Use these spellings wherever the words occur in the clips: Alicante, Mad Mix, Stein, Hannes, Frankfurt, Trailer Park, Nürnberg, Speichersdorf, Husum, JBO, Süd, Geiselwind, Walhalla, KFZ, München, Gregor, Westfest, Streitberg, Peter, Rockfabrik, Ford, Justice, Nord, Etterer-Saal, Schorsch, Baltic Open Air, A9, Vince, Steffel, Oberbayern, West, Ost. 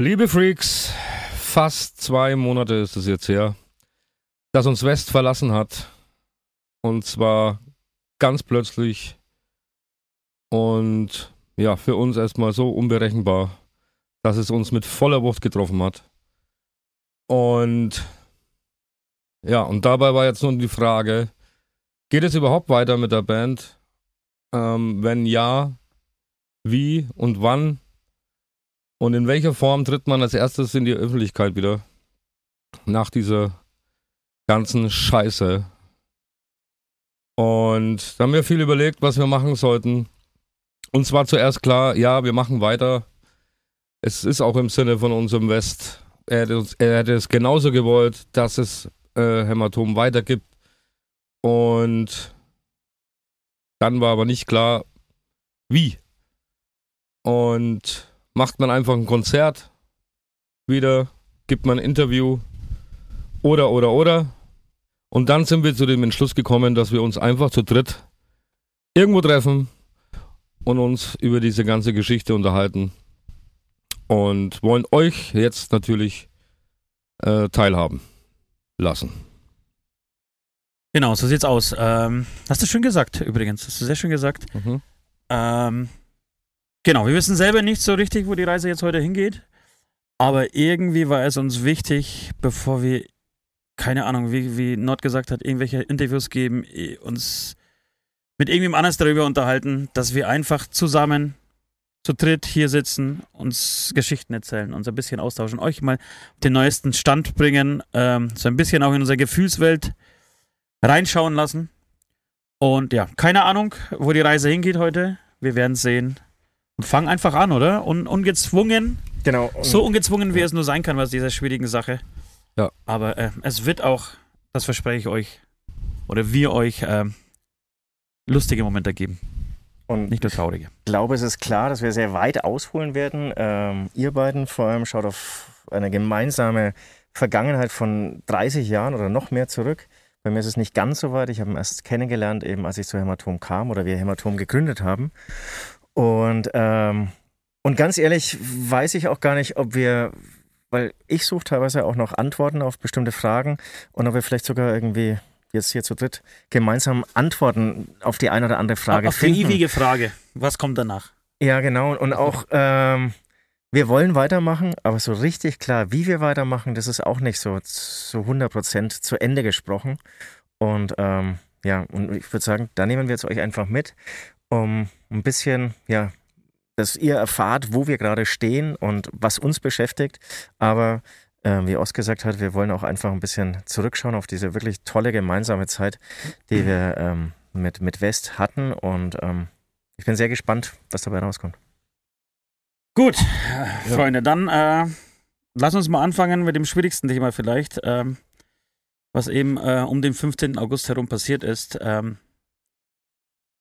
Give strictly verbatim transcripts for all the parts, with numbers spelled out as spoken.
Liebe Freaks, fast zwei Monate ist es jetzt her, dass uns West verlassen hat. Und zwar ganz plötzlich und ja, für uns erstmal so unberechenbar, dass es uns mit voller Wucht getroffen hat. Und ja, und dabei war jetzt nun die Frage, geht es überhaupt weiter mit der Band? Ähm, wenn ja, wie und wann? Und in welcher Form tritt man als erstes in die Öffentlichkeit wieder? Nach dieser ganzen Scheiße. Und da haben wir viel überlegt, was wir machen sollten. Uns war zuerst klar, ja, wir machen weiter. Es ist auch im Sinne von unserem West. Er hätte, uns, er hätte es genauso gewollt, dass es äh, Hämatom weitergibt. Und dann war aber nicht klar, wie. Und macht man einfach ein Konzert wieder, gibt man ein Interview oder, oder, oder. Und dann sind wir zu dem Entschluss gekommen, dass wir uns einfach zu dritt irgendwo treffen und uns über diese ganze Geschichte unterhalten. Und wollen euch jetzt natürlich äh, teilhaben lassen. Genau, so sieht's aus. Ähm, hast du schön gesagt, übrigens. Hast du sehr schön gesagt. Mhm. Ähm... Genau, wir wissen selber nicht so richtig, wo die Reise jetzt heute hingeht, aber irgendwie war es uns wichtig, bevor wir, keine Ahnung, wie, wie Nord gesagt hat, irgendwelche Interviews geben, uns mit irgendjemand anders darüber unterhalten, dass wir einfach zusammen zu dritt hier sitzen, uns Geschichten erzählen, uns ein bisschen austauschen, euch mal den neuesten Stand bringen, ähm, so ein bisschen auch in unsere Gefühlswelt reinschauen lassen. Und ja, keine Ahnung, wo die Reise hingeht heute, wir werden es sehen. Und fang einfach an, oder? Und ungezwungen. Genau. So ungezwungen, wie es nur sein kann bei dieser schwierigen Sache. Ja. Aber äh, es wird auch, das verspreche ich euch, oder wir euch, äh, lustige Momente geben. Und nicht nur traurige. Ich glaube, es ist klar, dass wir sehr weit ausholen werden. Ähm, ihr beiden vor allem schaut auf eine gemeinsame Vergangenheit von dreißig Jahren oder noch mehr zurück. Bei mir ist es nicht ganz so weit. Ich habe ihn erst kennengelernt, eben als ich zu Hämatom kam oder wir Hämatom gegründet haben. Und, ähm, und ganz ehrlich weiß ich auch gar nicht, ob wir, weil ich suche teilweise auch noch Antworten auf bestimmte Fragen und ob wir vielleicht sogar irgendwie jetzt hier zu dritt gemeinsam Antworten auf die eine oder andere Frage auf finden. Auf die ewige Frage, was kommt danach? Ja, genau. Und auch, ähm, wir wollen weitermachen, aber so richtig klar, wie wir weitermachen, das ist auch nicht so zu hundert Prozent zu Ende gesprochen. Und ähm, ja, und ich würde sagen, da nehmen wir jetzt euch einfach mit, um ein bisschen, ja, dass ihr erfahrt, wo wir gerade stehen und was uns beschäftigt. Aber äh, wie Ost gesagt hat, wir wollen auch einfach ein bisschen zurückschauen auf diese wirklich tolle gemeinsame Zeit, die wir ähm, mit, mit West hatten. Und ähm, ich bin sehr gespannt, was dabei rauskommt. Gut, äh, ja. Freunde, dann äh, lass uns mal anfangen mit dem schwierigsten Thema vielleicht, ähm, was eben äh, um den fünfzehnten August herum passiert ist. Ähm,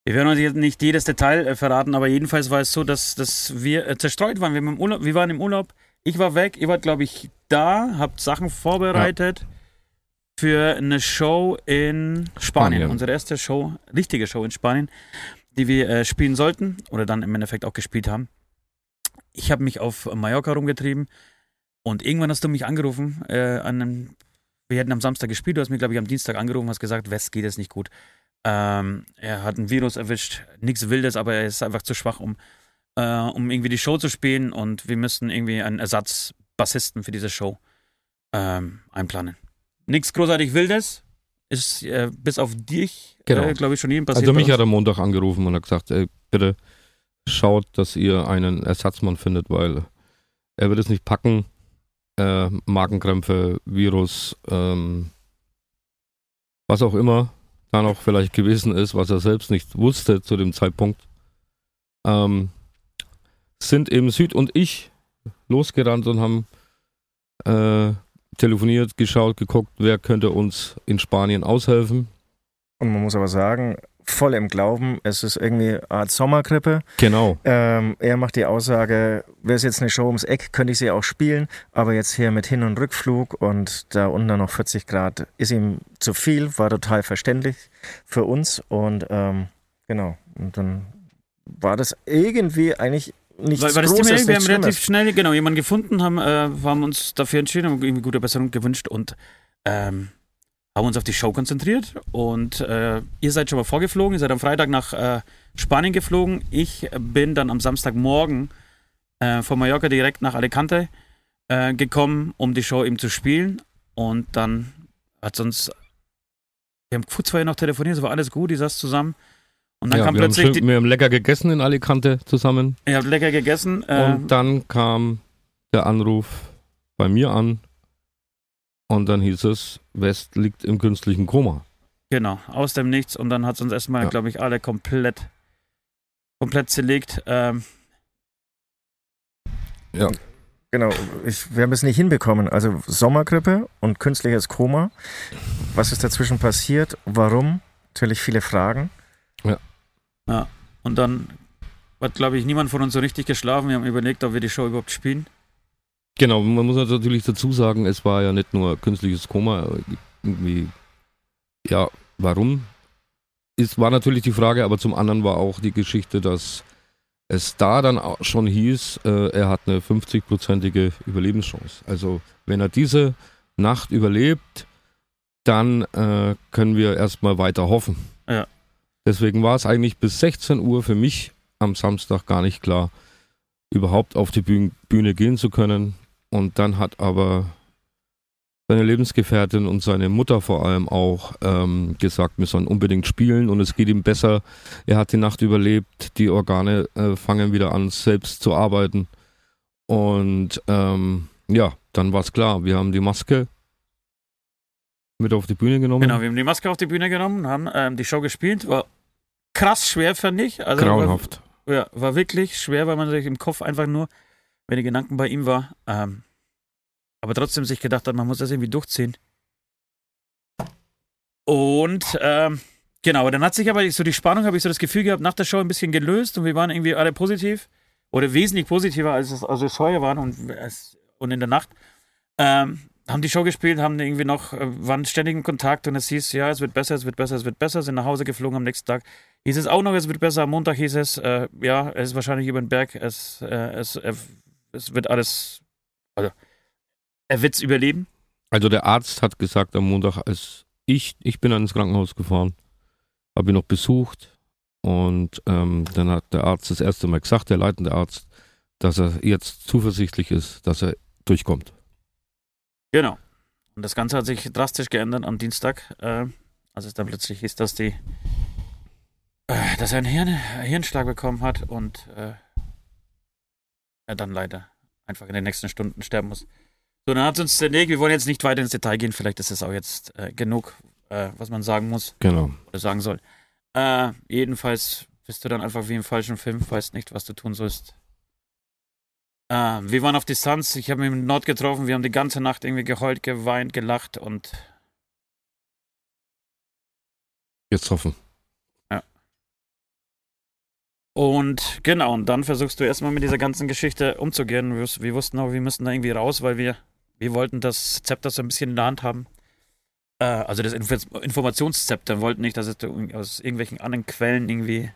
Wir werden uns jetzt nicht jedes Detail äh, verraten, aber jedenfalls war es so, dass, dass wir äh, zerstreut waren. Wir, im Urlaub, wir waren im Urlaub, ich war weg, ihr wart, glaube ich, da, habt Sachen vorbereitet ja. für eine Show in Spanien. Spanien. Unsere erste Show, richtige Show in Spanien, die wir äh, spielen sollten oder dann im Endeffekt auch gespielt haben. Ich habe mich auf Mallorca rumgetrieben und irgendwann hast du mich angerufen. Äh, an einem, wir hätten am Samstag gespielt, du hast mich, glaube ich, am Dienstag angerufen und hast gesagt, West geht es nicht gut. Ähm, er hat ein Virus erwischt, nichts Wildes, aber er ist einfach zu schwach, um, äh, um irgendwie die Show zu spielen und wir müssen irgendwie einen Ersatzbassisten für diese Show ähm, einplanen. Nichts großartig Wildes, ist äh, bis auf dich, genau. äh, glaube ich, schon jedem passiert. Also mich hat er am Montag angerufen und hat gesagt, ey, bitte schaut, dass ihr einen Ersatzmann findet, weil er wird es nicht packen, äh, Magenkrämpfe, Virus, ähm, was auch immer. Noch vielleicht gewesen ist, was er selbst nicht wusste zu dem Zeitpunkt, ähm, sind eben Süd und ich losgerannt und haben äh, telefoniert, geschaut, geguckt, wer könnte uns in Spanien aushelfen. Und man muss aber sagen, voll im Glauben, es ist irgendwie eine Art Sommergrippe. Genau. Ähm, er macht die Aussage, wäre es jetzt eine Show ums Eck, könnte ich sie auch spielen, aber jetzt hier mit Hin- und Rückflug und da unten noch vierzig Grad ist ihm zu viel, war total verständlich für uns und ähm, genau. Und dann war das irgendwie eigentlich nichts weil, weil Großes, das Thema, nichts wir haben Schlimmes. Relativ schnell genau, jemanden gefunden, haben, äh, haben uns dafür entschieden, haben irgendwie gute Besserung gewünscht und ähm, haben uns auf die Show konzentriert. Und äh, ihr seid schon mal vorgeflogen, ihr seid am Freitag nach äh, Spanien geflogen. Ich bin dann am Samstagmorgen äh, von Mallorca direkt nach Alicante äh, gekommen, um die Show eben zu spielen. Und dann hat es uns... Wir haben kurz vorher noch telefoniert, es war alles gut, ich saß zusammen. Und dann ja, kam wir plötzlich. Haben schön, die, wir haben lecker gegessen in Alicante zusammen. Ihr habt lecker gegessen. Äh, und dann kam der Anruf bei mir an. Und dann hieß es, West liegt im künstlichen Koma. Genau, aus dem Nichts. Und dann hat es uns erstmal, ja. glaube ich, alle komplett, komplett zerlegt. Ähm, ja. Genau, ich, wir haben es nicht hinbekommen. Also Sommergrippe und künstliches Koma. Was ist dazwischen passiert? Warum? Natürlich viele Fragen. Ja. Ja. Und dann hat, glaube ich, niemand von uns so richtig geschlafen. Wir haben überlegt, ob wir die Show überhaupt spielen. Genau, man muss natürlich dazu sagen, es war ja nicht nur künstliches Koma. Irgendwie, ja, warum? Es war natürlich die Frage, aber zum anderen war auch die Geschichte, dass... es da dann auch schon hieß, äh, er hat eine fünfzig-prozentige Überlebenschance. Also wenn er diese Nacht überlebt, dann äh, können wir erstmal weiter hoffen. Ja. Deswegen war es eigentlich bis sechzehn Uhr für mich am Samstag gar nicht klar, überhaupt auf die Bühne, Bühne gehen zu können. Und dann hat aber seine Lebensgefährtin und seine Mutter vor allem auch ähm, gesagt, wir sollen unbedingt spielen und es geht ihm besser. Er hat die Nacht überlebt, die Organe äh, fangen wieder an, selbst zu arbeiten. Und ähm, ja, dann war es klar, wir haben die Maske mit auf die Bühne genommen. Genau, wir haben die Maske auf die Bühne genommen, haben ähm, die Show gespielt. War krass schwer, fand ich. Also, grauenhaft. War, ja, war wirklich schwer, weil man sich im Kopf einfach nur, wenn die Gedanken bei ihm war, ähm, aber trotzdem sich gedacht hat, man muss das irgendwie durchziehen. Und ähm, genau, aber dann hat sich aber so die Spannung, habe ich so das Gefühl gehabt, nach der Show ein bisschen gelöst und wir waren irgendwie alle positiv oder wesentlich positiver, als es also vorher waren und, als, und in der Nacht. Ähm, haben die Show gespielt, haben irgendwie noch, waren ständig im Kontakt und es hieß, ja, es wird besser, es wird besser, es wird besser, sind nach Hause geflogen am nächsten Tag. Hieß es auch noch, es wird besser, am Montag hieß es, äh, ja, es ist wahrscheinlich über den Berg, es, äh, es, äh, es wird alles, also er wird es überleben? Also der Arzt hat gesagt am Montag, als ich, ich bin dann ins Krankenhaus gefahren, habe ihn noch besucht und ähm, dann hat der Arzt das erste Mal gesagt, der leitende Arzt, dass er jetzt zuversichtlich ist, dass er durchkommt. Genau. Und das Ganze hat sich drastisch geändert am Dienstag, äh, als es dann plötzlich hieß, dass die, äh, dass er einen Hirn, Hirnschlag bekommen hat und äh, er dann leider einfach in den nächsten Stunden sterben muss. So, dann hat es uns zerlegt. Wir wollen jetzt nicht weiter ins Detail gehen. Vielleicht ist es auch jetzt äh, genug, äh, was man sagen muss. Genau. Oder sagen soll. Äh, jedenfalls bist du dann einfach wie im falschen Film, weißt nicht, was du tun sollst. Äh, wir waren auf Distanz. Ich habe mich mit Nord getroffen. Wir haben die ganze Nacht irgendwie geheult, geweint, gelacht und. Jetzt hoffen. Ja. Und genau, und dann versuchst du erstmal mit dieser ganzen Geschichte umzugehen. Wir, wir wussten auch, wir müssen da irgendwie raus, weil wir. Wir wollten das Zepter so ein bisschen in der Hand haben. Äh, also das Informationszepter. Wir wollten nicht, dass es aus irgendwelchen anderen Quellen irgendwie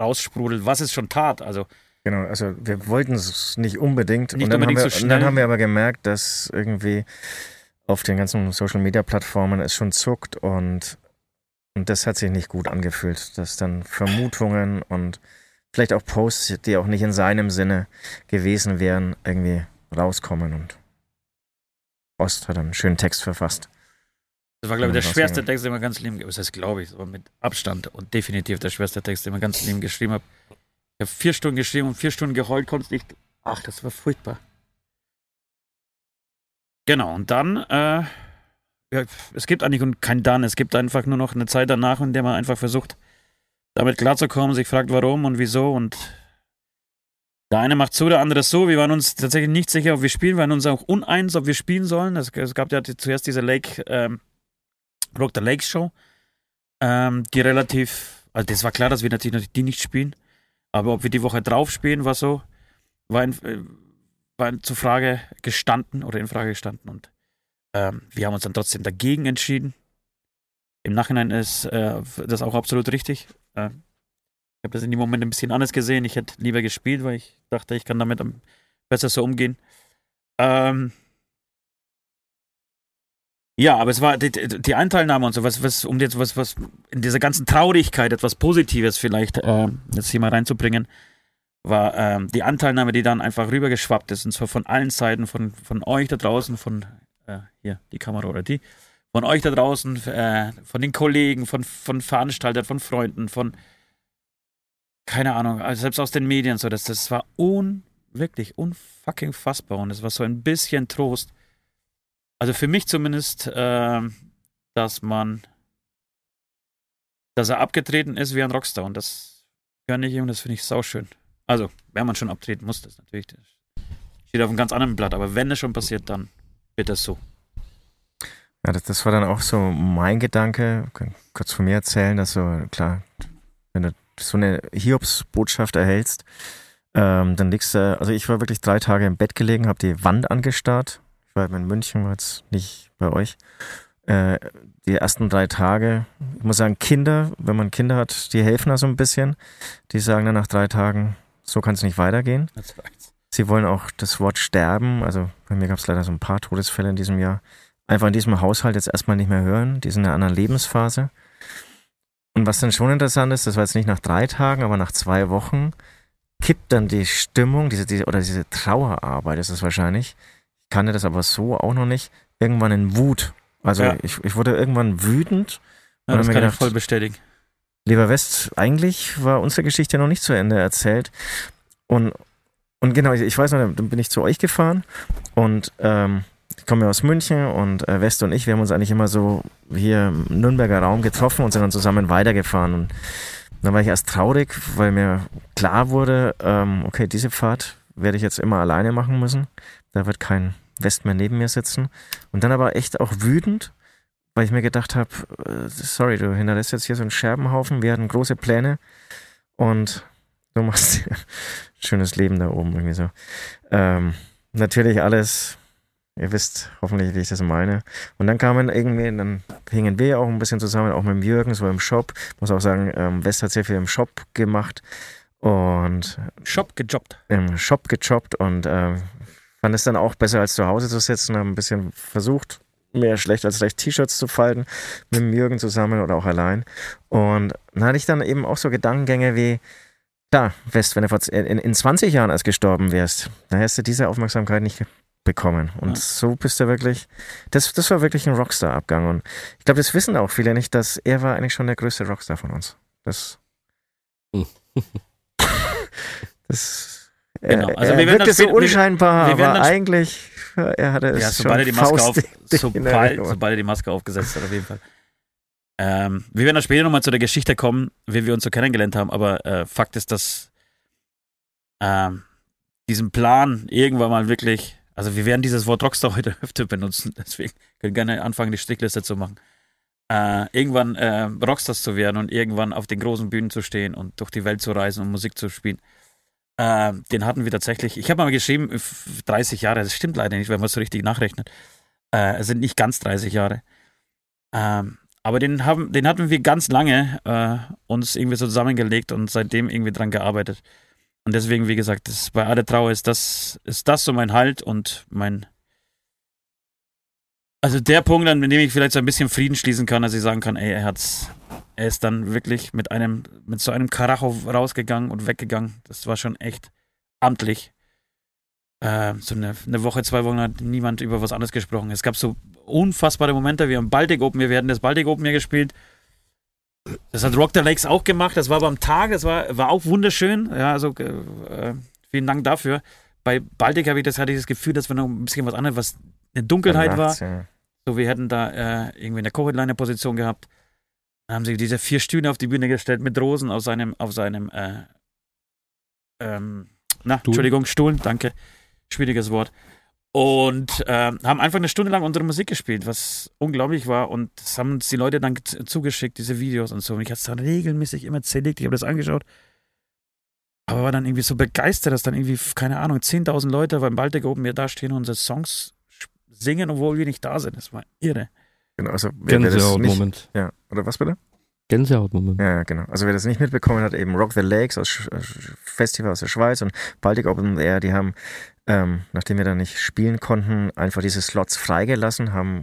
raussprudelt, was es schon tat. Also, genau, also wir wollten es nicht unbedingt. Nicht und, dann unbedingt haben wir, so schnell. Und dann haben wir aber gemerkt, dass irgendwie auf den ganzen Social-Media-Plattformen es schon zuckt. Und, und das hat sich nicht gut angefühlt, dass dann Vermutungen und vielleicht auch Posts, die auch nicht in seinem Sinne gewesen wären, irgendwie... rauskommen und Ost hat einen schönen Text verfasst. Das war, glaube ich, der schwerste Text, den man ganz lieben, das heißt, glaube ich, aber mit Abstand und definitiv der schwerste Text, den man ganz lieben geschrieben hat. Ich habe vier Stunden geschrieben und vier Stunden geheult, konnte nicht. Ach, das war furchtbar. Genau, und dann, äh, ja, es gibt eigentlich kein Dann, es gibt einfach nur noch eine Zeit danach, in der man einfach versucht, damit klarzukommen, sich fragt, warum und wieso und der eine macht so, der andere so. Wir waren uns tatsächlich nicht sicher, ob wir spielen. Wir waren uns auch uneins, ob wir spielen sollen. Es, es gab ja die, zuerst diese Lake, ähm, Rock the Lakes Show, ähm, die relativ, also das war klar, dass wir natürlich die nicht spielen. Aber ob wir die Woche drauf spielen, war so, war, in, war in, zur Frage gestanden oder in Frage gestanden. Und ähm, wir haben uns dann trotzdem dagegen entschieden. Im Nachhinein ist äh, das auch absolut richtig. Äh, habe das in dem Moment ein bisschen anders gesehen. Ich hätte lieber gespielt, weil ich dachte, ich kann damit besser so umgehen. Ähm ja, aber es war die, die Anteilnahme und so, was, was, um jetzt was, was in dieser ganzen Traurigkeit etwas Positives vielleicht äh, jetzt hier mal reinzubringen, war ähm, die Anteilnahme, die dann einfach rübergeschwappt ist, und zwar von allen Seiten, von, von euch da draußen, von äh, hier die Kamera oder die, von euch da draußen, äh, von den Kollegen, von, von Veranstaltern, von Freunden, von keine Ahnung, also selbst aus den Medien so, das, das war un, wirklich unfucking fassbar, und es war so ein bisschen Trost, also für mich zumindest, äh, dass man, dass er abgetreten ist wie ein Rockstar, und das kann ich ihm, und das finde ich sauschön. Also, wenn man schon abtreten muss, das natürlich, das steht auf einem ganz anderen Blatt, aber wenn es schon passiert, dann wird das so. Ja, das, das war dann auch so mein Gedanke, ich kann kurz von mir erzählen, dass so, klar, wenn du so eine Hiobsbotschaft erhältst, ähm, dann liegst du, also ich war wirklich drei Tage im Bett gelegen, habe die Wand angestarrt, ich war in München, war jetzt nicht bei euch, äh, die ersten drei Tage, ich muss sagen, Kinder, wenn man Kinder hat, die helfen da so ein bisschen, die sagen dann nach drei Tagen, so kann es nicht weitergehen. Sie wollen auch das Wort sterben, also bei mir gab es leider so ein paar Todesfälle in diesem Jahr, einfach in diesem Haushalt jetzt erstmal nicht mehr hören, die sind in einer anderen Lebensphase. Und was dann schon interessant ist, das war jetzt nicht nach drei Tagen, aber nach zwei Wochen kippt dann die Stimmung, diese, diese oder diese Trauerarbeit ist es wahrscheinlich, ich kannte das aber so auch noch nicht, irgendwann in Wut. Also ja. ich, ich wurde irgendwann wütend. Ja, das kann gedacht, ich voll bestätigen. Lieber West, eigentlich war unsere Geschichte noch nicht zu Ende erzählt. Und, und genau, ich, ich weiß noch, dann bin ich zu euch gefahren und ähm, ich komme ja aus München und äh, West und ich, wir haben uns eigentlich immer so hier im Nürnberger Raum getroffen und sind dann zusammen weitergefahren. Und dann war ich erst traurig, weil mir klar wurde, ähm, okay, diese Fahrt werde ich jetzt immer alleine machen müssen. Da wird kein West mehr neben mir sitzen. Und dann aber echt auch wütend, weil ich mir gedacht habe, sorry, du hinterlässt jetzt hier so einen Scherbenhaufen, wir hatten große Pläne und du machst ein schönes Leben da oben irgendwie so. Ähm, natürlich alles, ihr wisst hoffentlich, wie ich das meine. Und dann kamen irgendwie, dann hingen wir auch ein bisschen zusammen, auch mit dem Jürgen, so im Shop. Ich muss auch sagen, ähm, West hat sehr viel im Shop gemacht und Shop gejobbt. Im Shop gejobbt und ähm, fand es dann auch besser, als zu Hause zu sitzen, haben ein bisschen versucht, mehr schlecht als recht T-Shirts zu falten, mit dem Jürgen zusammen oder auch allein. Und dann hatte ich dann eben auch so Gedankengänge wie, klar, West, wenn du vor, in, in zwanzig Jahren erst gestorben wärst, dann hättest du diese Aufmerksamkeit nicht bekommen. Und ja. So bist du wirklich, das, das war wirklich ein Rockstar-Abgang. Und ich glaube, das wissen auch viele nicht, dass er war eigentlich schon der größte Rockstar von uns. Das, das Genau. Also er wir wirkte das so unscheinbar, wir, wir aber eigentlich, er hatte es ja, sobald, er die Maske auf, sobald, sobald er die Maske aufgesetzt hat, auf jeden Fall. Ähm, wir werden dann später nochmal zu der Geschichte kommen, wie wir uns so kennengelernt haben, aber äh, Fakt ist, dass ähm, diesen Plan irgendwann mal wirklich, also wir werden dieses Wort Rockstar heute öfter benutzen, deswegen können gerne anfangen, die Strichliste zu machen. Äh, irgendwann äh, Rockstars zu werden und irgendwann auf den großen Bühnen zu stehen und durch die Welt zu reisen und Musik zu spielen. Äh, den hatten wir tatsächlich, ich habe mal geschrieben, dreißig Jahre, das stimmt leider nicht, wenn man es so richtig nachrechnet. Äh, es sind nicht ganz dreißig Jahre. Ähm, aber den, haben, den hatten wir ganz lange äh, uns irgendwie so zusammengelegt und seitdem irgendwie dran gearbeitet. Und deswegen, wie gesagt, das, bei aller Trauer ist das, ist das so mein Halt und mein, also der Punkt, an dem ich vielleicht so ein bisschen Frieden schließen kann, dass ich sagen kann, ey, er hat's. Er ist dann wirklich mit einem, mit so einem Karacho rausgegangen und weggegangen. Das war schon echt amtlich. Äh, so eine, eine Woche, zwei Wochen hat niemand über was anderes gesprochen. Es gab so unfassbare Momente. Wir haben Baltic Open Air, wir hatten das Baltic Open Air gespielt. Das hat Rock the Lakes auch gemacht. Das war beim Tag, das war, war auch wunderschön. Ja, also äh, vielen Dank dafür. Bei Baltic habe ich das, hatte ich das Gefühl, dass wir noch ein bisschen was anderes, was eine Dunkelheit war. So, wir hätten da äh, irgendwie eine Co-Headliner-Position gehabt. Haben sie diese vier Stühle auf die Bühne gestellt mit Rosen auf seinem, auf seinem, äh, ähm, na, Stuhl. Entschuldigung, Stuhl, danke, schwieriges Wort. Und äh, haben einfach eine Stunde lang unsere Musik gespielt, was unglaublich war. Und das haben uns die Leute dann zugeschickt, diese Videos und so. Und ich hatte es dann regelmäßig immer zerlegt, ich habe das angeschaut. Aber war dann irgendwie so begeistert, dass dann irgendwie, keine Ahnung, zehntausend Leute beim Baltic Open Air da stehen und unsere Songs singen, obwohl wir nicht da sind. Das war irre. Genau, also wer das nicht, ja, oder was bitte? Gänsehautmoment. Ja, genau. Also wer das nicht mitbekommen hat, eben Rock the Lakes, aus Festival aus der Schweiz und Baltic Open Air, die haben, ähm, nachdem wir da nicht spielen konnten, einfach diese Slots freigelassen, haben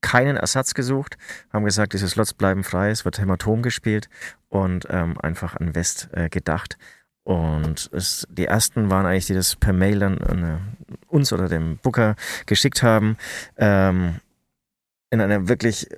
keinen Ersatz gesucht, haben gesagt, diese Slots bleiben frei, es wird Hämatom gespielt und ähm, einfach an West äh, gedacht. Und es, die ersten waren eigentlich, die das per Mail dann an uns oder dem Booker geschickt haben, ähm, in einer wirklich,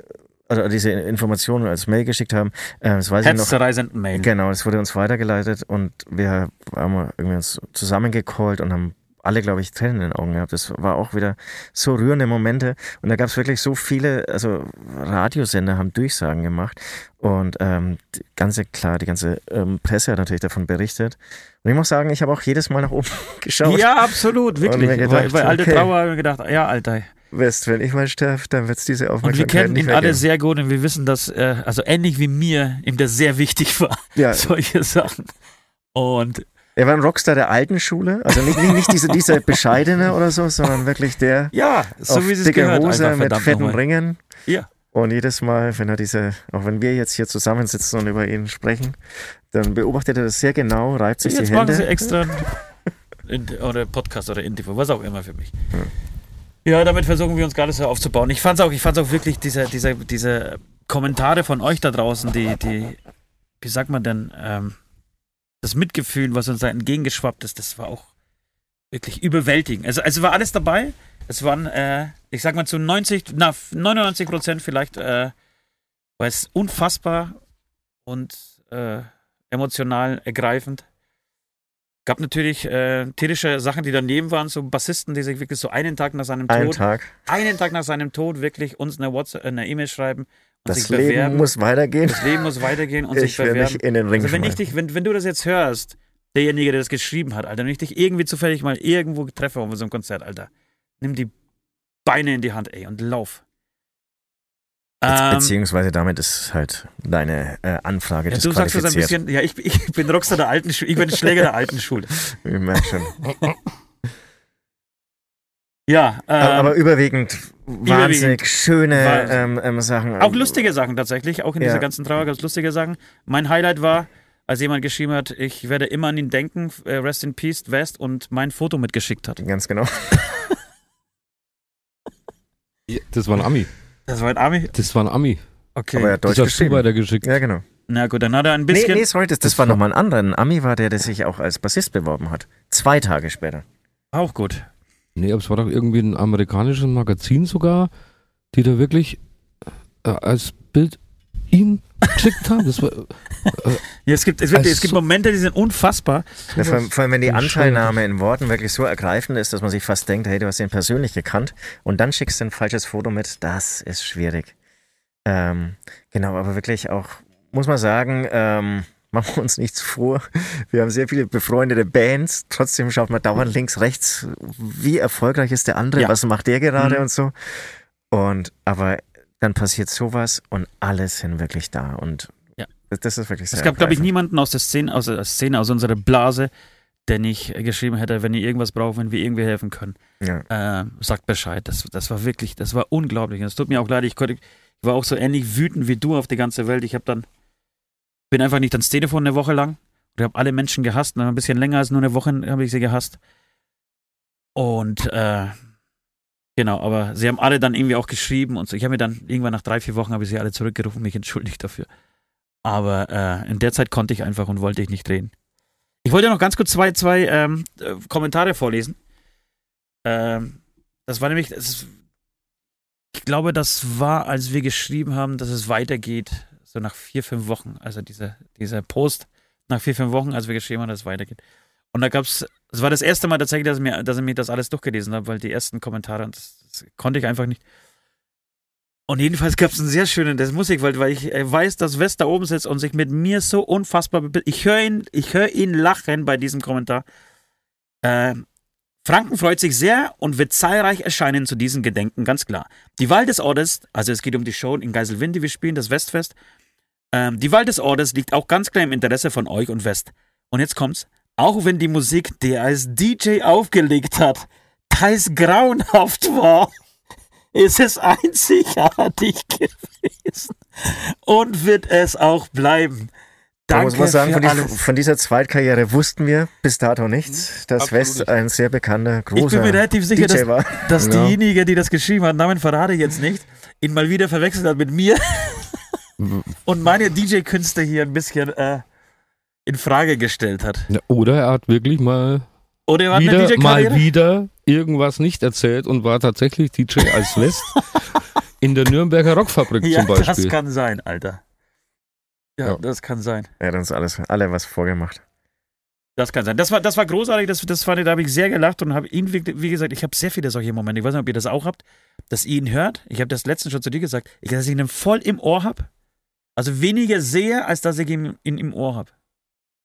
also diese Informationen als Mail geschickt haben. Äh, das weiß ich noch. Hetzreisend Mail. Genau, das wurde uns weitergeleitet und wir haben irgendwie uns zusammengecallt und haben alle, glaube ich, Tränen in den Augen gehabt. Das war auch wieder so rührende Momente. Und da gab es wirklich so viele, also Radiosender haben Durchsagen gemacht. Und ähm, die ganze, klar, die ganze ähm, Presse hat natürlich davon berichtet. Und ich muss sagen, ich habe auch jedes Mal nach oben geschaut. Ja, absolut, wirklich. Gedacht, bei bei Alte okay. Trauer habe ich gedacht, ja, Alter. West, wenn ich mal sterbe, dann wird es diese Aufmerksamkeit nicht mehr. Und wir kennen ihn alle geben. Sehr gut und wir wissen, dass, äh, also ähnlich wie mir, ihm das sehr wichtig war, ja. Solche Sachen. Und er war ein Rockstar der alten Schule, also nicht, nicht diese, dieser bescheidene oder so, sondern wirklich der ja, so auf wie dicke gehört, Hose mit fetten nochmal. Ringen. Ja. Und jedes Mal, wenn er diese, auch wenn wir jetzt hier zusammensitzen und über ihn sprechen, dann beobachtet er das sehr genau, reibt sich jetzt die Hände. Jetzt machen sie extra in, oder Podcast oder Interview, was auch immer für mich. Ja, ja, damit versuchen wir uns gerade so aufzubauen. Ich fand's auch, ich fand's auch wirklich diese, diese, diese Kommentare von euch da draußen, die, die, wie sagt man denn, ähm, das Mitgefühl, was uns da entgegengeschwappt ist, das war auch wirklich überwältigend. Also, also war alles dabei. Es waren, äh, ich sag mal zu neunzig, na, neunundneunzig Prozent vielleicht, äh, war es unfassbar und äh, emotional ergreifend. Gab natürlich äh, tierische Sachen, die daneben waren, so Bassisten, die sich wirklich so einen Tag nach seinem Tod, einen Tag, einen Tag nach seinem Tod wirklich uns eine WhatsApp, eine E-Mail schreiben. Das Leben bewerben. muss weitergehen. Das Leben muss weitergehen und ich sich bewerben. Mich in den Ring also wenn, ich dich, wenn, wenn du das jetzt hörst, derjenige, der das geschrieben hat, Alter, wenn ich dich irgendwie zufällig mal irgendwo treffe auf so einem Konzert, Alter, nimm die Beine in die Hand, ey, und lauf. Ähm, Beziehungsweise damit ist halt deine äh, Anfrage ja, disqualifiziert. Du sagst das ein bisschen, ja, ich, ich bin Rockstar der alten Schule, ich bin Schläger der alten Schule. Ich merke schon. Ja, ähm, aber überwiegend wahnsinnig überwiegend schöne war, ähm, ähm, Sachen. Auch lustige Sachen tatsächlich, auch in ja. dieser ganzen Trauer gab es lustige Sachen. Mein Highlight war, als jemand geschrieben hat, ich werde immer an ihn denken, äh, Rest in Peace, West, und mein Foto mitgeschickt hat. Ganz genau. Das war ein Ami. Das war ein Ami? Das war ein Ami. Okay. Aber er hat Deutsch das geschrieben. Weitergeschickt. Ja, genau. Na gut, dann hat er ein bisschen... Nee, nee, sorry, das, das, das war nochmal ein anderer. Ein Ami war der, der sich auch als Bassist beworben hat. Zwei Tage später. Auch gut. Nee, aber es war doch irgendwie ein amerikanisches Magazin sogar, die da wirklich äh, als Bild ihn geschickt haben. Das war, äh, ja, es gibt, es wird, es gibt so Momente, die sind unfassbar. Ja, vor, allem, vor allem, wenn die Anteilnahme in Worten wirklich so ergreifend ist, dass man sich fast denkt, hey, du hast ihn persönlich gekannt und dann schickst du ein falsches Foto mit, das ist schwierig. Ähm, genau, aber wirklich auch, muss man sagen, ähm, machen wir uns nichts vor. Wir haben sehr viele befreundete Bands. Trotzdem schaut man dauernd links, rechts, wie erfolgreich ist der andere, ja. was macht der gerade mhm. und so. Und aber dann passiert sowas und alle sind wirklich da. Und ja. das, das ist wirklich sehr. Es gab, glaube ich, niemanden aus der Szene, aus der Szene, aus unserer Blase, der nicht geschrieben hätte, wenn ihr irgendwas braucht, wenn wir irgendwie helfen können. Ja. Äh, sagt Bescheid. Das, das war wirklich, das war unglaublich. Es tut mir auch leid, ich, konnte, ich war auch so ähnlich wütend wie du auf die ganze Welt. Ich habe dann bin einfach nicht ans Telefon eine Woche lang. Ich habe alle Menschen gehasst. Ein bisschen länger als nur eine Woche habe ich sie gehasst. Und äh, genau, aber sie haben alle dann irgendwie auch geschrieben und so. Ich habe mir dann irgendwann nach drei, vier Wochen habe ich sie alle zurückgerufen, mich entschuldigt dafür. Aber äh, in der Zeit konnte ich einfach und wollte ich nicht reden. Ich wollte noch ganz kurz zwei, zwei ähm, äh, Kommentare vorlesen. Ähm, das war nämlich, das ist, ich glaube, das war, als wir geschrieben haben, dass es weitergeht. So nach vier, fünf Wochen, also dieser, dieser Post nach vier, fünf Wochen, als wir geschrieben haben, dass es weitergeht. Und da gab es, es war das erste Mal tatsächlich, dass ich mir, dass ich mir das alles durchgelesen habe, weil die ersten Kommentare, das, das konnte ich einfach nicht. Und jedenfalls gab es einen sehr schönen, das muss ich, weil, weil ich weiß, dass West da oben sitzt und sich mit mir so unfassbar, ich höre ihn, ich höre ihn lachen bei diesem Kommentar. Ähm, Franken freut sich sehr und wird zahlreich erscheinen zu diesen Gedenken, ganz klar. Die Wahl des Ortes, also es geht um die Show in Geiselwind, die wir spielen, das Westfest. Ähm, die Wahl des Ortes liegt auch ganz klar im Interesse von euch und West. Und jetzt kommt's. Auch wenn die Musik, die er als D J aufgelegt hat, teils grauenhaft war, ist es einzigartig gewesen und wird es auch bleiben. Danke, da muss man sagen, von, die, von dieser Zweitkarriere wussten wir bis dato nichts, dass Absolut West nicht. ein sehr bekannter, großer D J war. Ich bin mir relativ sicher, dass, war. dass ja. diejenige, die das geschrieben hat, Namen verrate ich jetzt nicht, ihn mal wieder verwechselt hat mit mir und meine D J-Künste hier ein bisschen äh, in Frage gestellt hat. Oder er hat wirklich mal, Oder er hat wieder, eine mal wieder irgendwas nicht erzählt und war tatsächlich D J als West in der Nürnberger Rockfabrik ja, zum Beispiel. Das kann sein, Alter. Ja, ja, das kann sein. Er hat uns alles, alle was vorgemacht. Das kann sein. Das war, das war großartig, das, das fand ich, da habe ich sehr gelacht und habe ihn, wie gesagt, ich habe sehr viele solche Momente. Ich weiß nicht, ob ihr das auch habt, dass ihr ihn hört. Ich habe das letztens schon zu dir gesagt, dass ich ihn voll im Ohr habe. Also weniger sehe, als dass ich ihn, ihn im Ohr habe.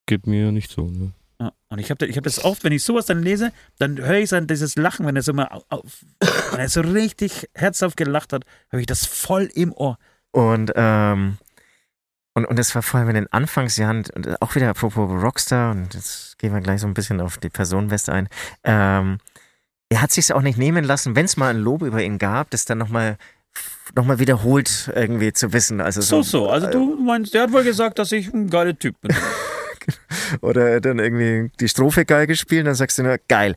Geht mir nicht so, ne? Ja, und ich habe ich hab das oft, wenn ich sowas dann lese, dann höre ich sein, dieses Lachen, wenn er so, mal auf, wenn er so richtig herzhaft gelacht hat, habe ich das voll im Ohr. Und, ähm, Und, und das war vor allem in den Anfangsjahren, und auch wieder apropos Rockstar, und jetzt gehen wir gleich so ein bisschen auf die Person West ein, ähm, er hat sich's auch nicht nehmen lassen, wenn es mal ein Lob über ihn gab, das dann nochmal noch mal wiederholt irgendwie zu wissen. Also so, so, so. Also äh, du meinst, der hat wohl gesagt, dass ich ein geiler Typ bin. Oder dann irgendwie die Strophe geil gespielt, dann sagst du nur, geil.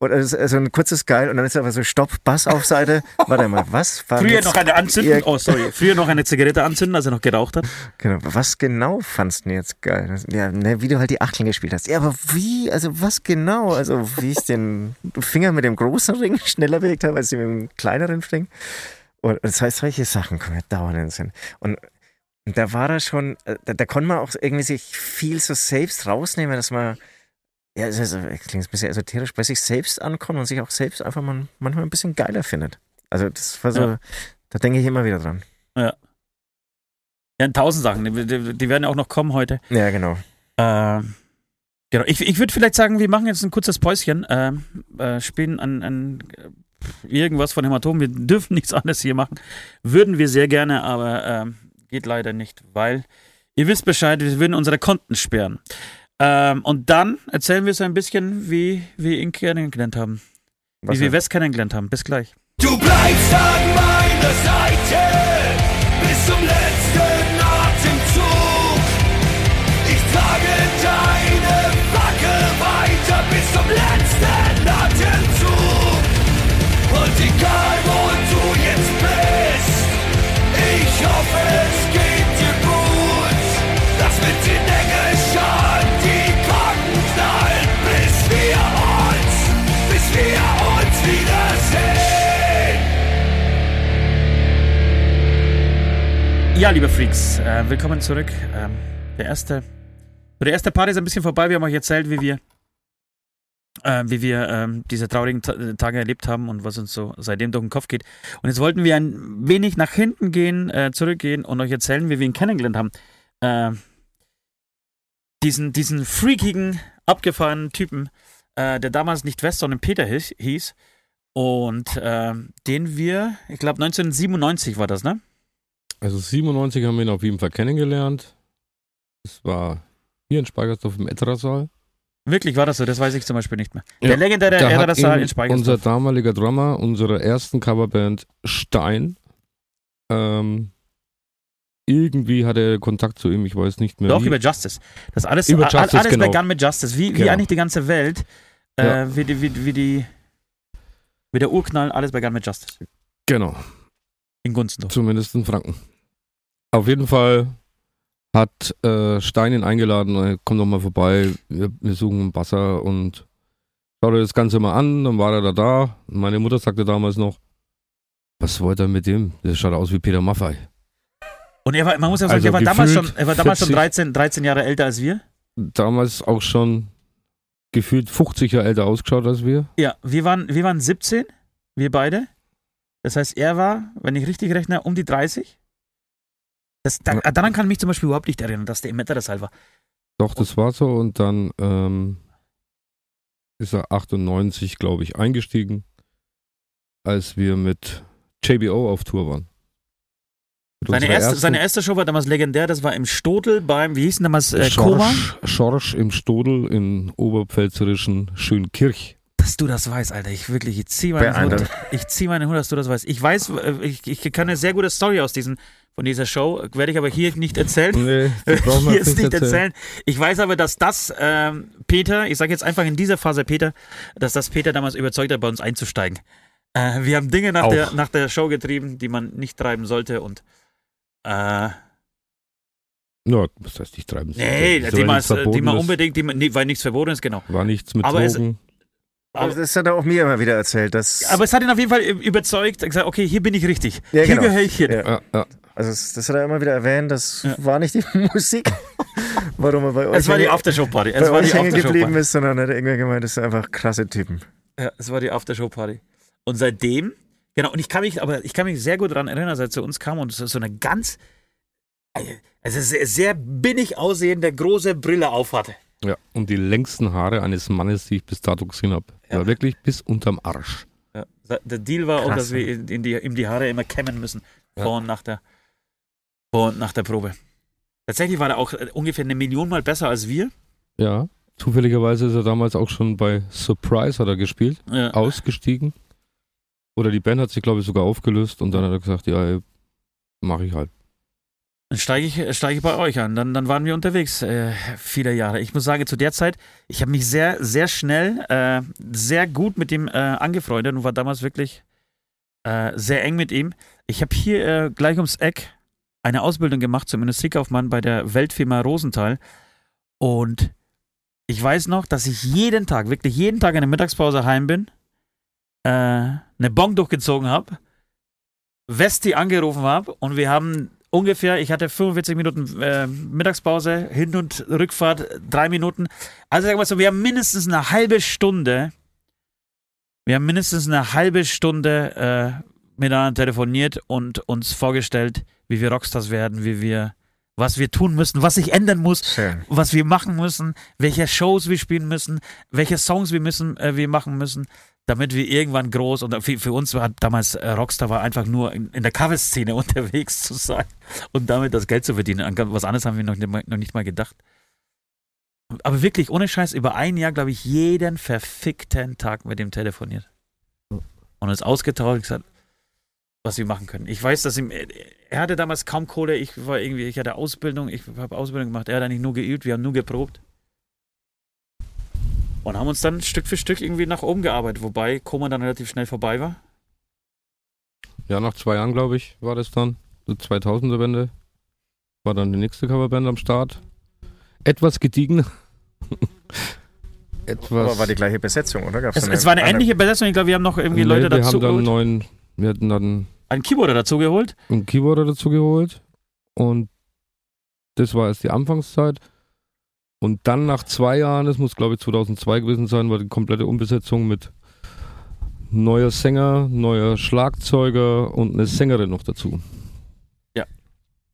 Oder so also ein kurzes Geil und dann ist aber so Stopp, Bass auf Seite. Warte mal, was? Früher noch eine anzünden. Oh, sorry. Früher noch eine Zigarette anzünden, als er noch geraucht hat. Genau. Was genau fandst du jetzt geil? Ja, ne, wie du halt die Achteln gespielt hast. Ja, aber wie? Also was genau? Also wie ich den Finger mit dem großen Ring schneller bewegt habe, als ich mit dem kleineren Ring. Und das heißt, solche Sachen kommen ja dauernd in den Sinn. Und da war er schon, da, da konnte man auch irgendwie sich viel so selbst rausnehmen, dass man Ja, es ist, klingt ein bisschen esoterisch, bei sich selbst ankommen und sich auch selbst einfach man, manchmal ein bisschen geiler findet. Also das war so, ja. Da denke ich immer wieder dran. Ja. Ja, tausend Sachen, die, die werden auch noch kommen heute. Ja, genau. Ähm, genau. Ich, ich würde vielleicht sagen, wir machen jetzt ein kurzes Päuschen, ähm, äh, spielen an, an irgendwas von Hämatom. Wir dürfen nichts anderes hier machen. Würden wir sehr gerne, aber ähm, geht leider nicht, weil ihr wisst Bescheid, wir würden unsere Konten sperren. Ähm, und dann erzählen wir so ein bisschen, wie wir ihn kennengelernt haben. Wie Was wir West kennengelernt haben. Bis gleich. Du bleibst an meiner Seite bis zum letzten Atemzug. Ich trage deine Backe weiter bis zum letzten Atemzug. Und egal wo du jetzt bist, ich hoffe es geht dir gut. Das wird dir Dinge schaden. Ja, liebe Freaks, äh, willkommen zurück. Ähm, der erste, der erste Part ist ein bisschen vorbei. Wir haben euch erzählt, wie wir, äh, wie wir ähm, diese traurigen Ta- Tage erlebt haben und was uns so seitdem durch den Kopf geht. Und jetzt wollten wir ein wenig nach hinten gehen, äh, zurückgehen und euch erzählen, wie wir ihn kennengelernt haben. Äh, diesen, diesen freakigen, abgefahrenen Typen, äh, der damals nicht West, sondern Peter hieß. Und äh, den wir, ich glaube neunzehnhundertsiebenundneunzig war das, ne? Also siebenundneunzig haben wir ihn auf jeden Fall kennengelernt. Das war hier in Speichersdorf im Etterer-Saal. Wirklich war das so, das weiß ich zum Beispiel nicht mehr. Ja, der legendäre Etterer-Saal in Speichersdorf. Unser damaliger Drummer, unserer ersten Coverband Stein. Ähm, irgendwie hatte er Kontakt zu ihm, ich weiß nicht mehr. Doch, wie. Über Justice. Das alles, über Justice, alles genau. Begann mit Justice. Wie, wie genau. Eigentlich die ganze Welt, äh, ja. wie, die, wie, wie, die, wie der Urknall, alles begann mit Justice. Genau. In Gunstendorf. Zumindest in Franken. Auf jeden Fall hat äh, Stein ihn eingeladen, komm doch mal vorbei, wir, wir suchen einen Basser und schau dir das Ganze mal an, dann war er da da. Meine Mutter sagte damals noch, was wollte er mit dem? Der schaut aus wie Peter Maffay. Und er war, man muss ja sagen, also er war damals schon, er war damals schon dreizehn, dreizehn Jahre älter als wir. Damals auch schon gefühlt fünfzig Jahre älter ausgeschaut als wir. Ja, wir waren, wir waren siebzehn, wir beide. Das heißt, er war, wenn ich richtig rechne, um die dreißig. Das, da, daran kann ich mich zum Beispiel überhaupt nicht erinnern, dass der im Etterer-Saal war. Doch, das war so. Und dann ähm, ist er achtundneunzig, glaube ich, eingestiegen, als wir mit J B O auf Tour waren. Seine erste, seine erste Show war damals legendär. Das war im Stodl beim, wie hieß denn damals, äh, Koma? Schorsch im Stodl in oberpfälzerischen Schönkirch. dass du das weißt, Alter. Ich wirklich, ich zieh meine Hut, ich zieh meine Hut, dass du das weißt. Ich weiß, ich, ich kann eine sehr gute Story aus diesen, von dieser Show, werde ich aber hier nicht erzählen. Nee, das brauchen wir jetzt nicht erzählen. erzählen. Ich weiß aber, dass das ähm, Peter, ich sage jetzt einfach in dieser Phase Peter, dass das Peter damals überzeugt hat, bei uns einzusteigen. Äh, wir haben Dinge nach der, nach der Show getrieben, die man nicht treiben sollte und äh, ja, was heißt nicht treiben? Nee, das Thema ist, die man unbedingt, die man, nee, weil nichts verboten ist, genau. War nichts mit aber Drogen. Es, aber das hat er auch mir immer wieder erzählt. Dass aber es hat ihn auf jeden Fall überzeugt, gesagt, okay, hier bin ich richtig. Ja, hier genau. gehöre ich hin. Ja. Ja, ja. Also das, das hat er immer wieder erwähnt, das ja. war nicht die Musik, warum er bei euch es war die Aftershow-Party. Es war die hängen geblieben ist, sondern hat irgendwer gemeint, das sind einfach krasse Typen. Ja, es war die Aftershow-Party. Und seitdem, genau, und ich kann mich, aber ich kann mich sehr gut daran erinnern, seit er zu uns kam und es ist so eine ganz... Also sehr, sehr binnig aussehender, große Brille aufhatte. Ja, und die längsten Haare eines Mannes, die ich bis dato gesehen habe. Ja. War wirklich bis unterm Arsch. Ja. Der Deal war Krass, auch, dass wir ihm die, in die Haare immer kämmen müssen. Ja. Vor und nach der, vor und nach der Probe. Tatsächlich war er auch ungefähr eine Million Mal besser als wir. Ja, zufälligerweise ist er damals auch schon bei Surprise hat er gespielt, ja. ausgestiegen. Oder die Band hat sich, glaube ich, sogar aufgelöst und dann hat er gesagt, ja, mach ich halt. Dann steige ich, steige ich bei euch an. Dann, dann waren wir unterwegs äh, viele Jahre. Ich muss sagen, zu der Zeit, ich habe mich sehr, sehr schnell, äh, sehr gut mit ihm äh, angefreundet und war damals wirklich äh, sehr eng mit ihm. Ich habe hier äh, gleich ums Eck eine Ausbildung gemacht zum Industriekaufmann bei der Weltfirma Rosenthal. Und ich weiß noch, dass ich jeden Tag, wirklich jeden Tag in der Mittagspause heim bin, äh, eine Bonk durchgezogen habe, Westi angerufen habe und wir haben ungefähr, ich hatte fünfundvierzig Minuten äh, Mittagspause, Hin- und Rückfahrt, drei Minuten. Also sagen wir mal so, wir haben mindestens eine halbe Stunde, wir haben mindestens eine halbe Stunde äh, miteinander telefoniert und uns vorgestellt, wie wir Rockstars werden, wie wir, was wir tun müssen, was sich ändern muss, Schön. was wir machen müssen, welche Shows wir spielen müssen, welche Songs wir müssen, äh, wir machen müssen, damit wir irgendwann groß, und für, für uns war damals äh, Rockstar war einfach nur in, in der Coverszene unterwegs zu sein und damit das Geld zu verdienen. An was anderes haben wir noch, noch nicht mal gedacht. Aber wirklich, ohne Scheiß, über ein Jahr, glaube ich, jeden verfickten Tag mit dem telefoniert. Und uns ausgetauscht und gesagt, was wir machen können. Ich weiß, dass ihm, er hatte damals kaum Kohle, ich war irgendwie, ich hatte Ausbildung, ich habe Ausbildung gemacht, er hat eigentlich nur geübt, wir haben nur geprobt. Und haben uns dann Stück für Stück irgendwie nach oben gearbeitet, wobei Koma dann relativ schnell vorbei war. Ja, nach zwei Jahren, glaube ich, war das dann. Die zweitausender-Wende war dann die nächste Coverband am Start. Etwas gediegen. Etwas. Aber war die gleiche Besetzung, oder? Gab's es, es war eine ähnliche Besetzung. Ich glaube, wir haben noch irgendwie nee, Leute wir dazu haben dann geholt. Neuen, wir hatten dann einen Keyboarder dazu geholt. Einen Keyboarder dazu geholt. Und das war erst die Anfangszeit. Und dann nach zwei Jahren, das muss glaube ich zweitausendzwei gewesen sein, war die komplette Umbesetzung mit neuer Sänger, neuer Schlagzeuger und eine Sängerin noch dazu. Ja.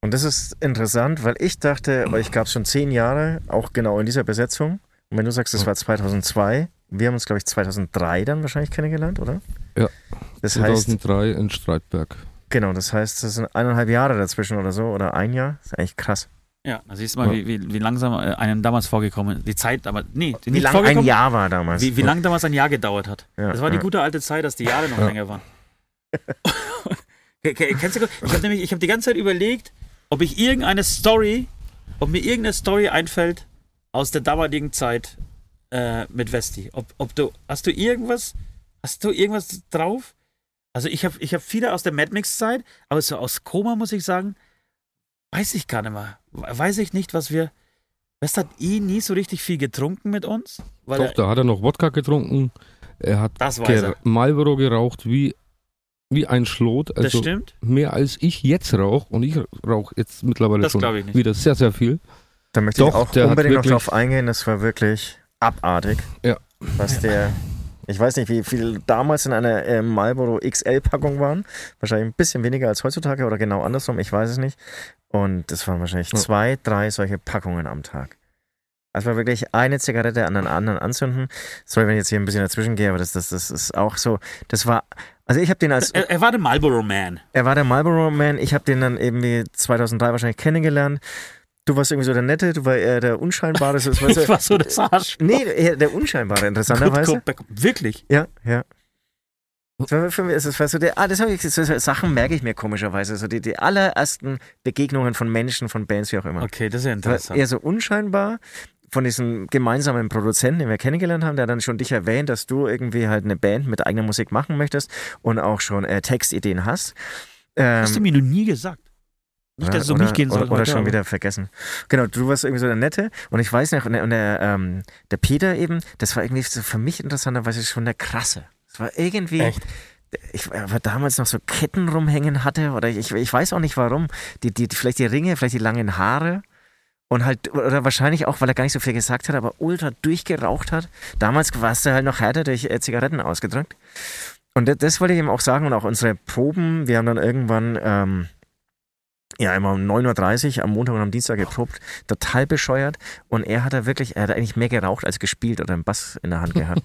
Und das ist interessant, weil ich dachte, aber ich gab es schon zehn Jahre, auch genau in dieser Besetzung. Und wenn du sagst, das war zweitausendzwei, wir haben uns glaube ich zweitausenddrei dann wahrscheinlich kennengelernt, oder? Ja, das zweitausenddrei heißt, in Streitberg. Genau, das heißt, das sind eineinhalb Jahre dazwischen oder so, oder ein Jahr, das ist eigentlich krass. Ja, da siehst du mal, wie, wie, wie langsam einem damals vorgekommen ist. Die Zeit, aber nee, die wie nicht lang ein Jahr war damals. Wie, wie lang damals ein Jahr gedauert hat. Ja, das war ja. die gute alte Zeit, dass die Jahre noch ja. länger waren. Kennst du, ich habe nämlich, ich habe die ganze Zeit überlegt, ob ich irgendeine Story, ob mir irgendeine Story einfällt aus der damaligen Zeit äh, mit Westi. Ob, ob du, hast du irgendwas, hast du irgendwas drauf? Also ich habe, ich habe viele aus der Mad Mix Zeit, aber so aus Koma muss ich sagen. Weiß ich gar nicht mehr. Weiß ich nicht, was wir... West hat eh nie so richtig viel getrunken mit uns. Weil Doch, da hat er noch Wodka getrunken. Er hat ger- Marlboro geraucht wie, wie ein Schlot. Also das stimmt. Mehr als ich jetzt rauche. Und ich rauche jetzt mittlerweile das schon ich nicht. wieder sehr, sehr viel. Da möchte Doch, ich auch unbedingt noch drauf eingehen. Das war wirklich abartig. Ja. Was der... Ich weiß nicht, wie viel damals in einer äh, Marlboro X L-Packung waren. Wahrscheinlich ein bisschen weniger als heutzutage oder genau andersrum. Ich weiß es nicht. Und das waren wahrscheinlich zwei, drei solche Packungen am Tag. Also war wirklich eine Zigarette an den anderen anzünden. Sorry, wenn ich jetzt hier ein bisschen dazwischen gehe, aber das, das, das ist auch so. Das war, also ich habe den als... Er, er war der Marlboro Man. Er war der Marlboro Man. Ich habe den dann eben wie zweitausenddrei wahrscheinlich kennengelernt. Du warst irgendwie so der Nette, du war eher der Unscheinbare. Das ist, weißt du, ich war so das Arschloch. Nee, eher der Unscheinbare, interessanterweise. Wirklich? Ja, ja. Das für mich, das war so der, ah, das habe ich gesagt, so Sachen merke ich mir komischerweise. So die, die allerersten Begegnungen von Menschen, von Bands, wie auch immer. Okay, das ist ja interessant. Eher so unscheinbar. Von diesem gemeinsamen Produzenten, den wir kennengelernt haben, der dann schon dich erwähnt, dass du irgendwie halt eine Band mit eigener Musik machen möchtest und auch schon äh, Textideen hast. Ähm, hast du mir noch nie gesagt. Nicht, dass es um mich gehen soll. Oder, oder schon wieder vergessen. Genau, du warst irgendwie so der Nette. Und ich weiß noch, und der, und der, ähm, der Peter eben, das war irgendwie so für mich interessanterweise schon der Krasse. Das war irgendwie... Echt? Ich war damals noch so Ketten rumhängen hatte oder ich, ich weiß auch nicht warum. Die, die, vielleicht die Ringe, vielleicht die langen Haare. Und halt, oder wahrscheinlich auch, weil er gar nicht so viel gesagt hat, aber ultra durchgeraucht hat. Damals warst du halt noch härter durch Zigaretten ausgedrückt. Und das, das wollte ich ihm auch sagen. Und auch unsere Proben, wir haben dann irgendwann, ähm, ja, immer um neun Uhr dreißig am Montag und am Dienstag geprobt. Total bescheuert. Und er hat da wirklich, er hat eigentlich mehr geraucht als gespielt oder einen Bass in der Hand gehabt.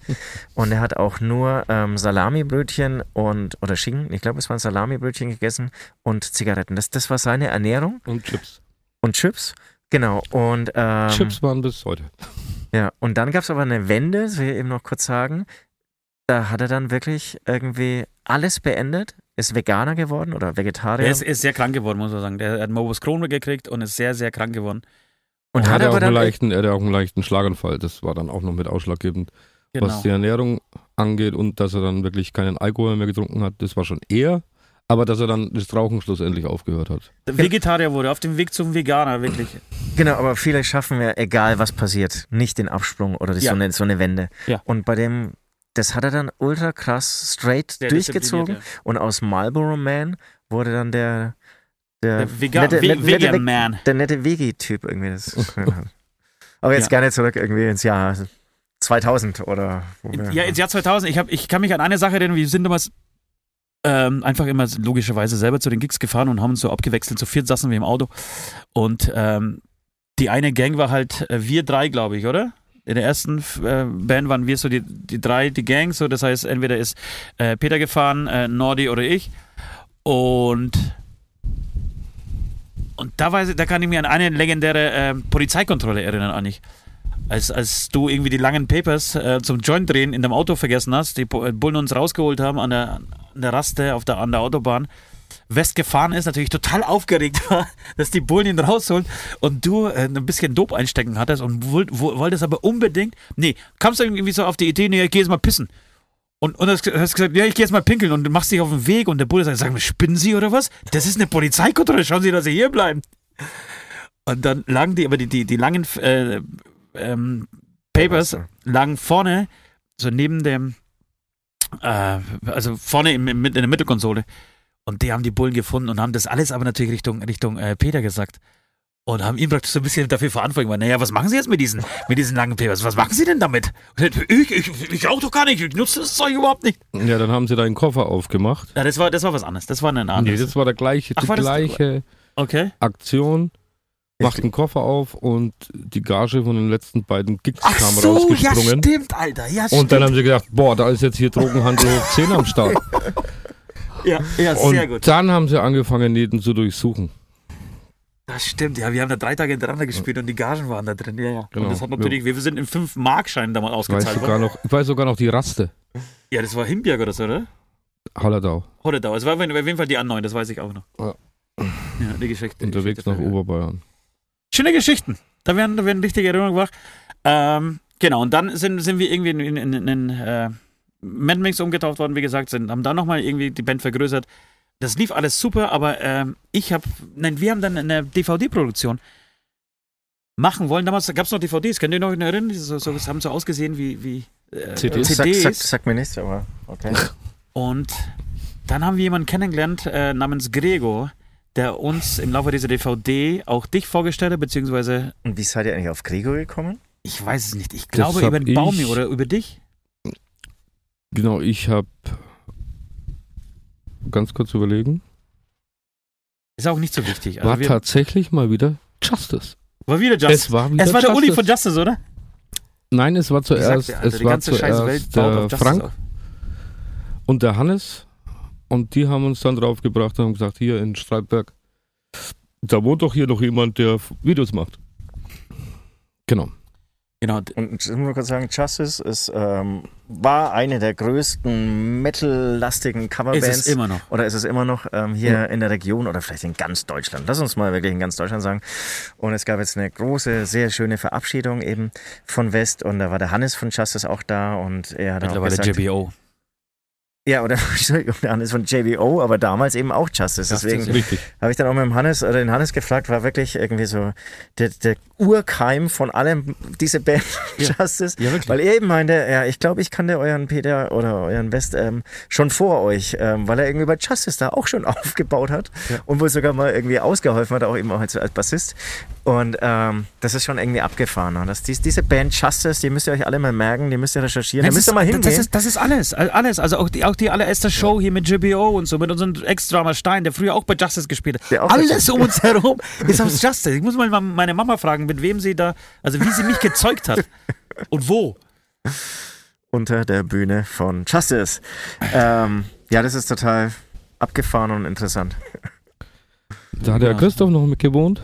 Und er hat auch nur ähm, Salamibrötchen und, oder Schinken, ich glaube, es waren Salamibrötchen gegessen und Zigaretten. Das, das war seine Ernährung. Und Chips. Und Chips. Genau, und ähm, Chips waren bis heute. Ja, und dann gab es aber eine Wende, das will ich eben noch kurz sagen. Da hat er dann wirklich irgendwie alles beendet, ist Veganer geworden oder Vegetarier. Er ist, ist sehr krank geworden, muss man sagen. Der hat Morbus Crohn gekriegt und ist sehr, sehr krank geworden. Und er hat, hat er aber auch dann einen leichten, er hatte auch einen leichten Schlaganfall. Das war dann auch noch mit ausschlaggebend. Genau. Was die Ernährung angeht und dass er dann wirklich keinen Alkohol mehr getrunken hat, das war schon eher. Aber dass er dann das Rauchen schlussendlich aufgehört hat. Der Vegetarier wurde, auf dem Weg zum Veganer, wirklich. Genau, aber viele schaffen ja, egal was passiert, nicht den Absprung oder die ja. so, eine, so eine Wende. Ja. Und bei dem, das hat er dann ultra krass straight der durchgezogen. Ja. Und aus Marlboro Man wurde dann der der, der Vegan, nette, nette, Vegan nette, Man. Der nette Veggie-Typ irgendwie. Das aber jetzt ja. gerne zurück irgendwie ins Jahr zweitausend oder... Wo wir ja, ins Jahr zweitausend. Ich, hab, ich kann mich an eine Sache erinnern, wir sind damals... Ähm, einfach immer logischerweise selber zu den Gigs gefahren und haben uns so abgewechselt. Zu viert saßen wir im Auto und ähm, die eine Gang war halt äh, wir drei, glaube ich, oder? In der ersten äh, Band waren wir so die, die drei, die Gang, so das heißt, entweder ist äh, Peter gefahren, äh, Nordi oder ich und und da, weiß ich, da kann ich mich an eine legendäre äh, Polizeikontrolle erinnern, eigentlich. Als, als du irgendwie die langen Papers äh, zum Joint drehen in dem Auto vergessen hast, die Bullen uns rausgeholt haben an der, an der Raste auf der, an der Autobahn, West gefahren ist, natürlich total aufgeregt war, dass die Bullen ihn rausholen und du äh, ein bisschen Dope einstecken hattest und wollt, wolltest aber unbedingt, nee, kamst du irgendwie so auf die Idee, nee, ich geh jetzt mal pissen. Und, und hast gesagt, ja, ich geh jetzt mal pinkeln und du machst dich auf den Weg und der Bulle sagt, sag mal, spinnen Sie oder was? Das ist eine Polizeikontrolle, schauen Sie, dass Sie hier bleiben. Und dann lagen die, aber die, die, die langen äh, Ähm, Papers lagen vorne, so neben dem, äh, also vorne im, im, in der Mittelkonsole. Und die haben die Bullen gefunden und haben das alles aber natürlich Richtung, Richtung äh, Peter gesagt. Und haben ihn praktisch so ein bisschen dafür verantwortlich gemacht. Naja, was machen Sie jetzt mit diesen, mit diesen langen Papers? Was machen Sie denn damit? Ich, ich, ich rauche doch gar nicht, ich nutze das Zeug überhaupt nicht. Ja, dann haben sie da einen Koffer aufgemacht. Ja, das war, das war was anderes, das war eine andere. Nee, das war der gleiche, Ach, die war das gleiche okay. Aktion. Macht den Koffer auf und die Gage von den letzten beiden Gigs Ach kam so, rausgesprungen. Ja, stimmt, Alter. Ja, und stimmt. Dann haben sie gedacht, boah, da ist jetzt hier Drogenhandel hoch zehn am Start. Ja, ja, sehr und gut. Und dann haben sie angefangen, jeden zu durchsuchen. Das stimmt, ja, wir haben da drei Tage hintereinander gespielt und die Gagen waren da drin. Ja, ja. Genau. Und das hat natürlich, wir sind in fünf Markscheinen damals ausgezahlt. Ich weiß sogar noch, ich weiß sogar noch die Raste. Ja, das war Himberg oder so, oder? Holledau. Holledau, es war auf jeden Fall die A neun, das weiß ich auch noch. Ja, ja die Geschichte. Unterwegs die Geschichte nach ja. Oberbayern. Schöne Geschichten. Da werden, da werden richtige Erinnerungen wach. Ähm, genau, und dann sind, sind wir irgendwie in, in, in, in äh, Mad Mix umgetauft worden, wie gesagt, sind, haben dann nochmal irgendwie die Band vergrößert. Das lief alles super, aber äh, ich habe, nein, wir haben dann eine D V D-Produktion machen wollen. Damals gab es noch D V Ds, könnt ihr euch noch erinnern? So, so, das haben so ausgesehen wie, wie äh, C Ds. Sag, sag, sag mir nichts, aber okay. Und dann haben wir jemanden kennengelernt äh, namens Gregor, der uns im Laufe dieser D V D auch dich vorgestellt hat, beziehungsweise... Und wie seid ihr eigentlich auf Gregor gekommen? Ich weiß es nicht. Ich glaube über den Baumi oder über dich. Genau, ich habe... Ganz kurz überlegen. Ist auch nicht so wichtig. Also war tatsächlich mal wieder Justice. War wieder Justice. Es war, wieder es war der Justice. Uli von Justice, oder? Nein, es war zuerst, Alter, es war zuerst der Frank auf. Und der Hannes. Und die haben uns dann draufgebracht und haben gesagt, hier in Streitberg Da wohnt doch hier noch jemand, der Videos macht. Genau. Genau. Und ich muss mal kurz sagen, Justice ist, ähm, war eine der größten metallastigen Coverbands. Ist es immer noch. Oder ist es immer noch ähm, hier ja. in der Region oder vielleicht in ganz Deutschland. Lass uns mal wirklich in ganz Deutschland sagen. Und es gab jetzt eine große, sehr schöne Verabschiedung eben von West. Und da war der Hannes von Justice auch da. Und er hat mittlerweile auch gesagt, J B O. Ja, oder Entschuldigung, der Hannes von J B O, aber damals eben auch Justice. Deswegen habe ich dann auch mit dem Hannes oder den Hannes gefragt, war wirklich irgendwie so der, der Urkeim von allem, diese Band ja. Justice. Ja, weil er eben meinte, ja, ich glaube, ich kannte euren Peter oder euren West ähm, schon vor euch, ähm, weil er irgendwie bei Justice da auch schon aufgebaut hat ja. und wohl sogar mal irgendwie ausgeholfen hat, auch eben auch als, als Bassist. Und ähm, das ist schon irgendwie abgefahren. Ne? Das, dies, diese Band Justice, die müsst ihr euch alle mal merken, die müsst ihr recherchieren, da müsst ihr mal hingehen. Das ist, das ist alles, alles. Also auch die, auch die allererste Show ja. hier mit J B O und so, mit unserem Ex-Drama Stein, der früher auch bei Justice gespielt hat. Alles um uns herum ist aus Justice. Ich muss mal meine Mama fragen, mit wem sie da, also wie sie mich gezeugt hat und wo. Unter der Bühne von Justice. Ähm, ja, das ist total abgefahren und interessant. Da hat der ja. Christoph noch mitgewohnt.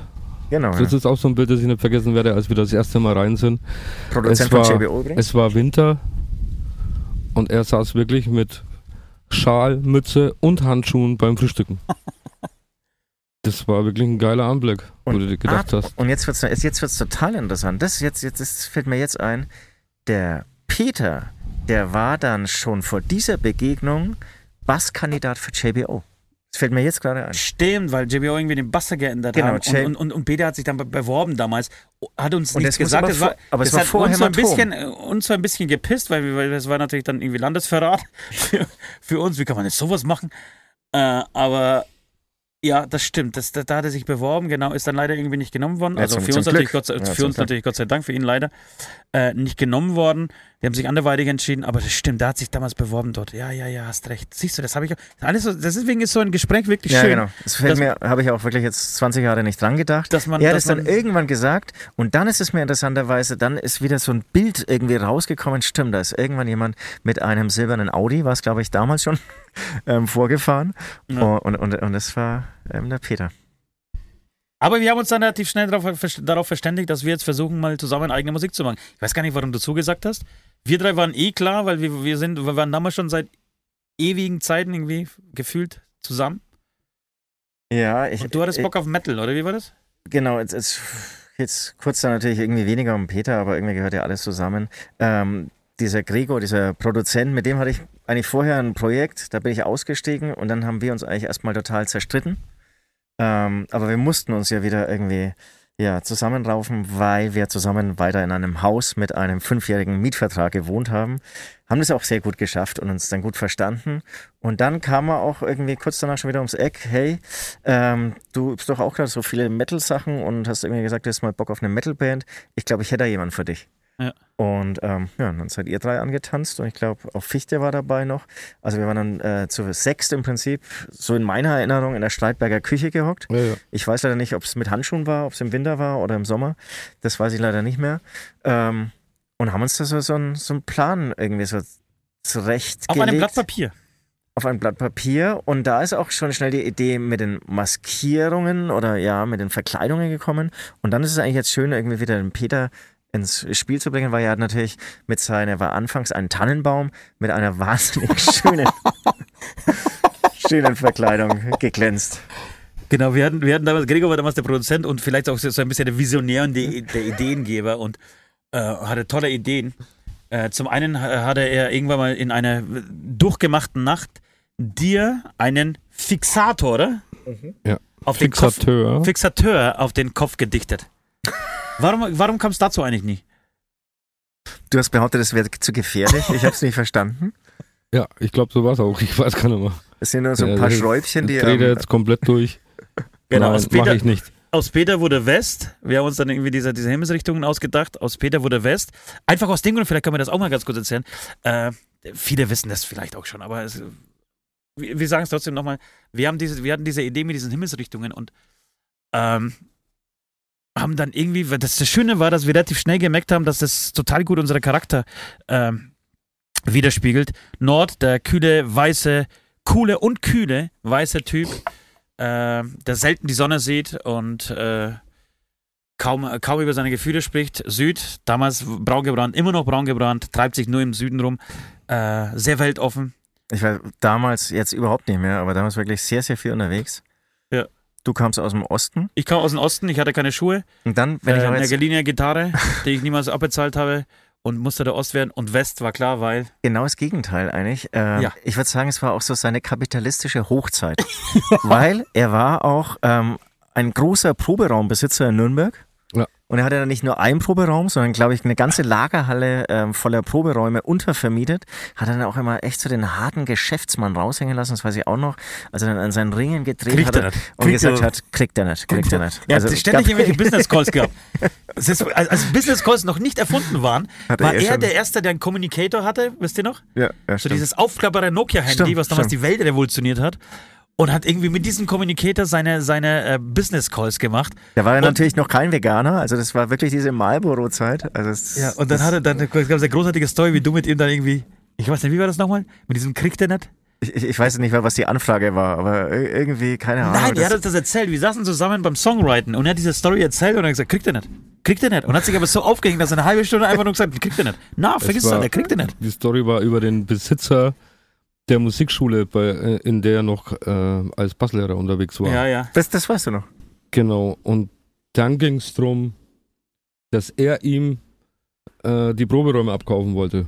Genau, das ja. ist auch so ein Bild, das ich nicht vergessen werde, als wir das erste Mal rein sind. Produzent es war, von J B O übrigens. Es war Winter und er saß wirklich mit Schal, Mütze und Handschuhen beim Frühstücken. Das war wirklich ein geiler Anblick, und, wo du dir gedacht ah, hast. Und jetzt wird es jetzt wird's total interessant. Das, jetzt, jetzt, das fällt mir jetzt ein. Der Peter, der war dann schon vor dieser Begegnung Basskandidat für J B O. Das fällt mir jetzt gerade ein. Stimmt, weil J B O irgendwie den Basser geändert genau, hat. Und, und, und Peter hat sich dann beworben damals. Hat uns und nichts gesagt. Das, war, aber das es war hat vor uns, so ein bisschen, uns so ein bisschen gepisst, weil, wir, weil das war natürlich dann irgendwie Landesverrat für, für uns. Wie kann man jetzt sowas machen? Äh, aber ja, das stimmt. Das, da, da hat er sich beworben, genau. Ist dann leider irgendwie nicht genommen worden. Also ja, zum, für uns, natürlich Gott, für ja, uns natürlich Gott sei Dank, für ihn leider äh, nicht genommen worden. Die haben sich anderweitig entschieden, aber das stimmt, da hat sich damals beworben dort. Ja, ja, ja, hast recht. Siehst du, das habe ich auch. Alles so, deswegen ist so ein Gespräch wirklich ja, schön. Ja, genau. Das fällt mir, habe ich auch wirklich jetzt zwanzig Jahre nicht dran gedacht. Dass man, er hat es dann irgendwann gesagt und dann ist es mir interessanterweise, dann ist wieder so ein Bild irgendwie rausgekommen. Stimmt, da ist irgendwann jemand mit einem silbernen Audi, war es glaube ich damals schon, ähm, vorgefahren. Ja. Und, und, und das war ähm, der Peter. Aber wir haben uns dann relativ schnell darauf, darauf verständigt, dass wir jetzt versuchen, mal zusammen eigene Musik zu machen. Ich weiß gar nicht, warum du zugesagt hast. Wir drei waren eh klar, weil wir, wir, sind, wir waren damals schon seit ewigen Zeiten irgendwie gefühlt zusammen. Ja, ich. Und du hattest ich, Bock auf Metal, oder wie war das? Genau, jetzt, jetzt, jetzt kurz dann natürlich irgendwie weniger um Peter, aber irgendwie gehört ja alles zusammen. Ähm, dieser Gregor, dieser Produzent, mit dem hatte ich eigentlich vorher ein Projekt, da bin ich ausgestiegen und dann haben wir uns eigentlich erstmal total zerstritten. Ähm, aber wir mussten uns ja wieder irgendwie ja, zusammenraufen, weil wir zusammen weiter in einem Haus mit einem fünfjährigen Mietvertrag gewohnt haben. Haben das auch sehr gut geschafft und uns dann gut verstanden. Und dann kam er auch irgendwie kurz danach schon wieder ums Eck. Hey, ähm, du bist doch auch gerade so viele Metal-Sachen und hast irgendwie gesagt, du hast mal Bock auf eine Metal-Band. Ich glaube, ich hätte da jemanden für dich. Ja. Und ähm, ja, dann seid ihr drei angetanzt und ich glaube auch Fichte war dabei noch. Also wir waren dann äh, zu sechst im Prinzip, so in meiner Erinnerung, in der Streitberger Küche gehockt. Ja, ja. Ich weiß leider nicht, ob es mit Handschuhen war, ob es im Winter war oder im Sommer. Das weiß ich leider nicht mehr. Ähm, und haben uns da so, so, ein, so einen Plan irgendwie so zurechtgelegt. Auf einem Blatt Papier. Auf ein Blatt Papier und da ist auch schon schnell die Idee mit den Maskierungen oder ja, mit den Verkleidungen gekommen. Und dann ist es eigentlich jetzt schön, irgendwie wieder den Peter ins Spiel zu bringen, weil er hat natürlich mit seiner, war anfangs ein Tannenbaum mit einer wahnsinnig schönen, schönen Verkleidung geglänzt. Genau, wir hatten, wir hatten damals, Gregor war damals der Produzent und vielleicht auch so ein bisschen der Visionär und die, der Ideengeber und äh, hatte tolle Ideen. Äh, zum einen hatte er irgendwann mal in einer durchgemachten Nacht dir einen Fixator, oder? Mhm. Ja. Auf Fixateur. Den Kopf, Fixateur auf den Kopf gedichtet. Warum, warum kam es dazu eigentlich nicht? Du hast behauptet, es wäre zu gefährlich. Ich habe es nicht verstanden. Ja, ich glaube, so war es auch. Ich weiß gar nicht mehr. Es sind nur so ein ja, paar Schräubchen, die... Ich drehe jetzt komplett durch. Genau, nein, aus Peter, mach ich nicht. Aus Peter wurde West. Wir haben uns dann irgendwie diese, diese Himmelsrichtungen ausgedacht. Aus Peter wurde West. Einfach aus dem Grund, vielleicht können wir das auch mal ganz kurz erzählen. Äh, viele wissen das vielleicht auch schon, aber es, wir, wir sagen es trotzdem nochmal. Wir haben diese, wir hatten diese Idee mit diesen Himmelsrichtungen und... Ähm, haben dann irgendwie, das, das Schöne war, dass wir relativ schnell gemerkt haben, dass das total gut unseren Charakter ähm, widerspiegelt. Nord, der kühle, weiße, coole und kühle, weiße Typ, äh, der selten die Sonne sieht und äh, kaum, kaum über seine Gefühle spricht. Süd, damals braun gebrannt, immer noch braun gebrannt, treibt sich nur im Süden rum, äh, sehr weltoffen. Ich war damals jetzt überhaupt nicht mehr, aber damals wirklich sehr, sehr viel unterwegs. Ja. Du kamst aus dem Osten. Ich kam aus dem Osten, ich hatte keine Schuhe. Und dann, wenn äh, ich aber jetzt... Eine geliehene Gitarre, die ich niemals abbezahlt habe und musste der Ost werden. Und West war klar, weil... Genau das Gegenteil eigentlich. Ähm, ja. Ich würde sagen, es war auch so seine kapitalistische Hochzeit. Weil er war auch ähm, ein großer Proberaumbesitzer in Nürnberg. Ja. Und er hatte dann nicht nur einen Proberaum, sondern, glaube ich, eine ganze Lagerhalle äh, voller Proberäume untervermietet. Hat dann auch immer echt so den harten Geschäftsmann raushängen lassen, das weiß ich auch noch. Als er dann an seinen Ringen gedreht kriegt hat er und kriegt gesagt er hat, kriegt er nicht, kriegt er nicht. Er hat ständig irgendwelche Business Calls gehabt. Ist, als, als Business Calls noch nicht erfunden waren, er war er, er der Erste, der einen Communicator hatte, wisst ihr noch? Ja, ja, so dieses aufklappbare Nokia-Handy, was damals stimmt. die Welt revolutioniert hat. Und hat irgendwie mit diesem Communicator seine, seine äh, Business-Calls gemacht. Da war er und natürlich noch kein Veganer, also das war wirklich diese Marlboro-Zeit. Also das, ja, und dann hatte dann gab es eine großartige Story, wie du mit ihm dann irgendwie, ich weiß nicht, wie war das nochmal? Mit diesem kriegt er nicht? Ich, ich weiß nicht mehr, was die Anfrage war, aber irgendwie, keine Ahnung. Nein, er hat uns das erzählt, wir saßen zusammen beim Songwriting und er hat diese Story erzählt und dann gesagt, kriegt er nicht, kriegt er nicht. Und hat sich aber so aufgehängt, dass er eine halbe Stunde einfach nur gesagt hat, kriegt er nicht. Na, vergiss es doch, der kriegt er nicht. Die Story war über den Besitzer der Musikschule, bei, in der er noch äh, als Basslehrer unterwegs war. Ja, ja. Das, das weißt du noch. Genau. Und dann ging es darum, dass er ihm äh, die Proberäume abkaufen wollte.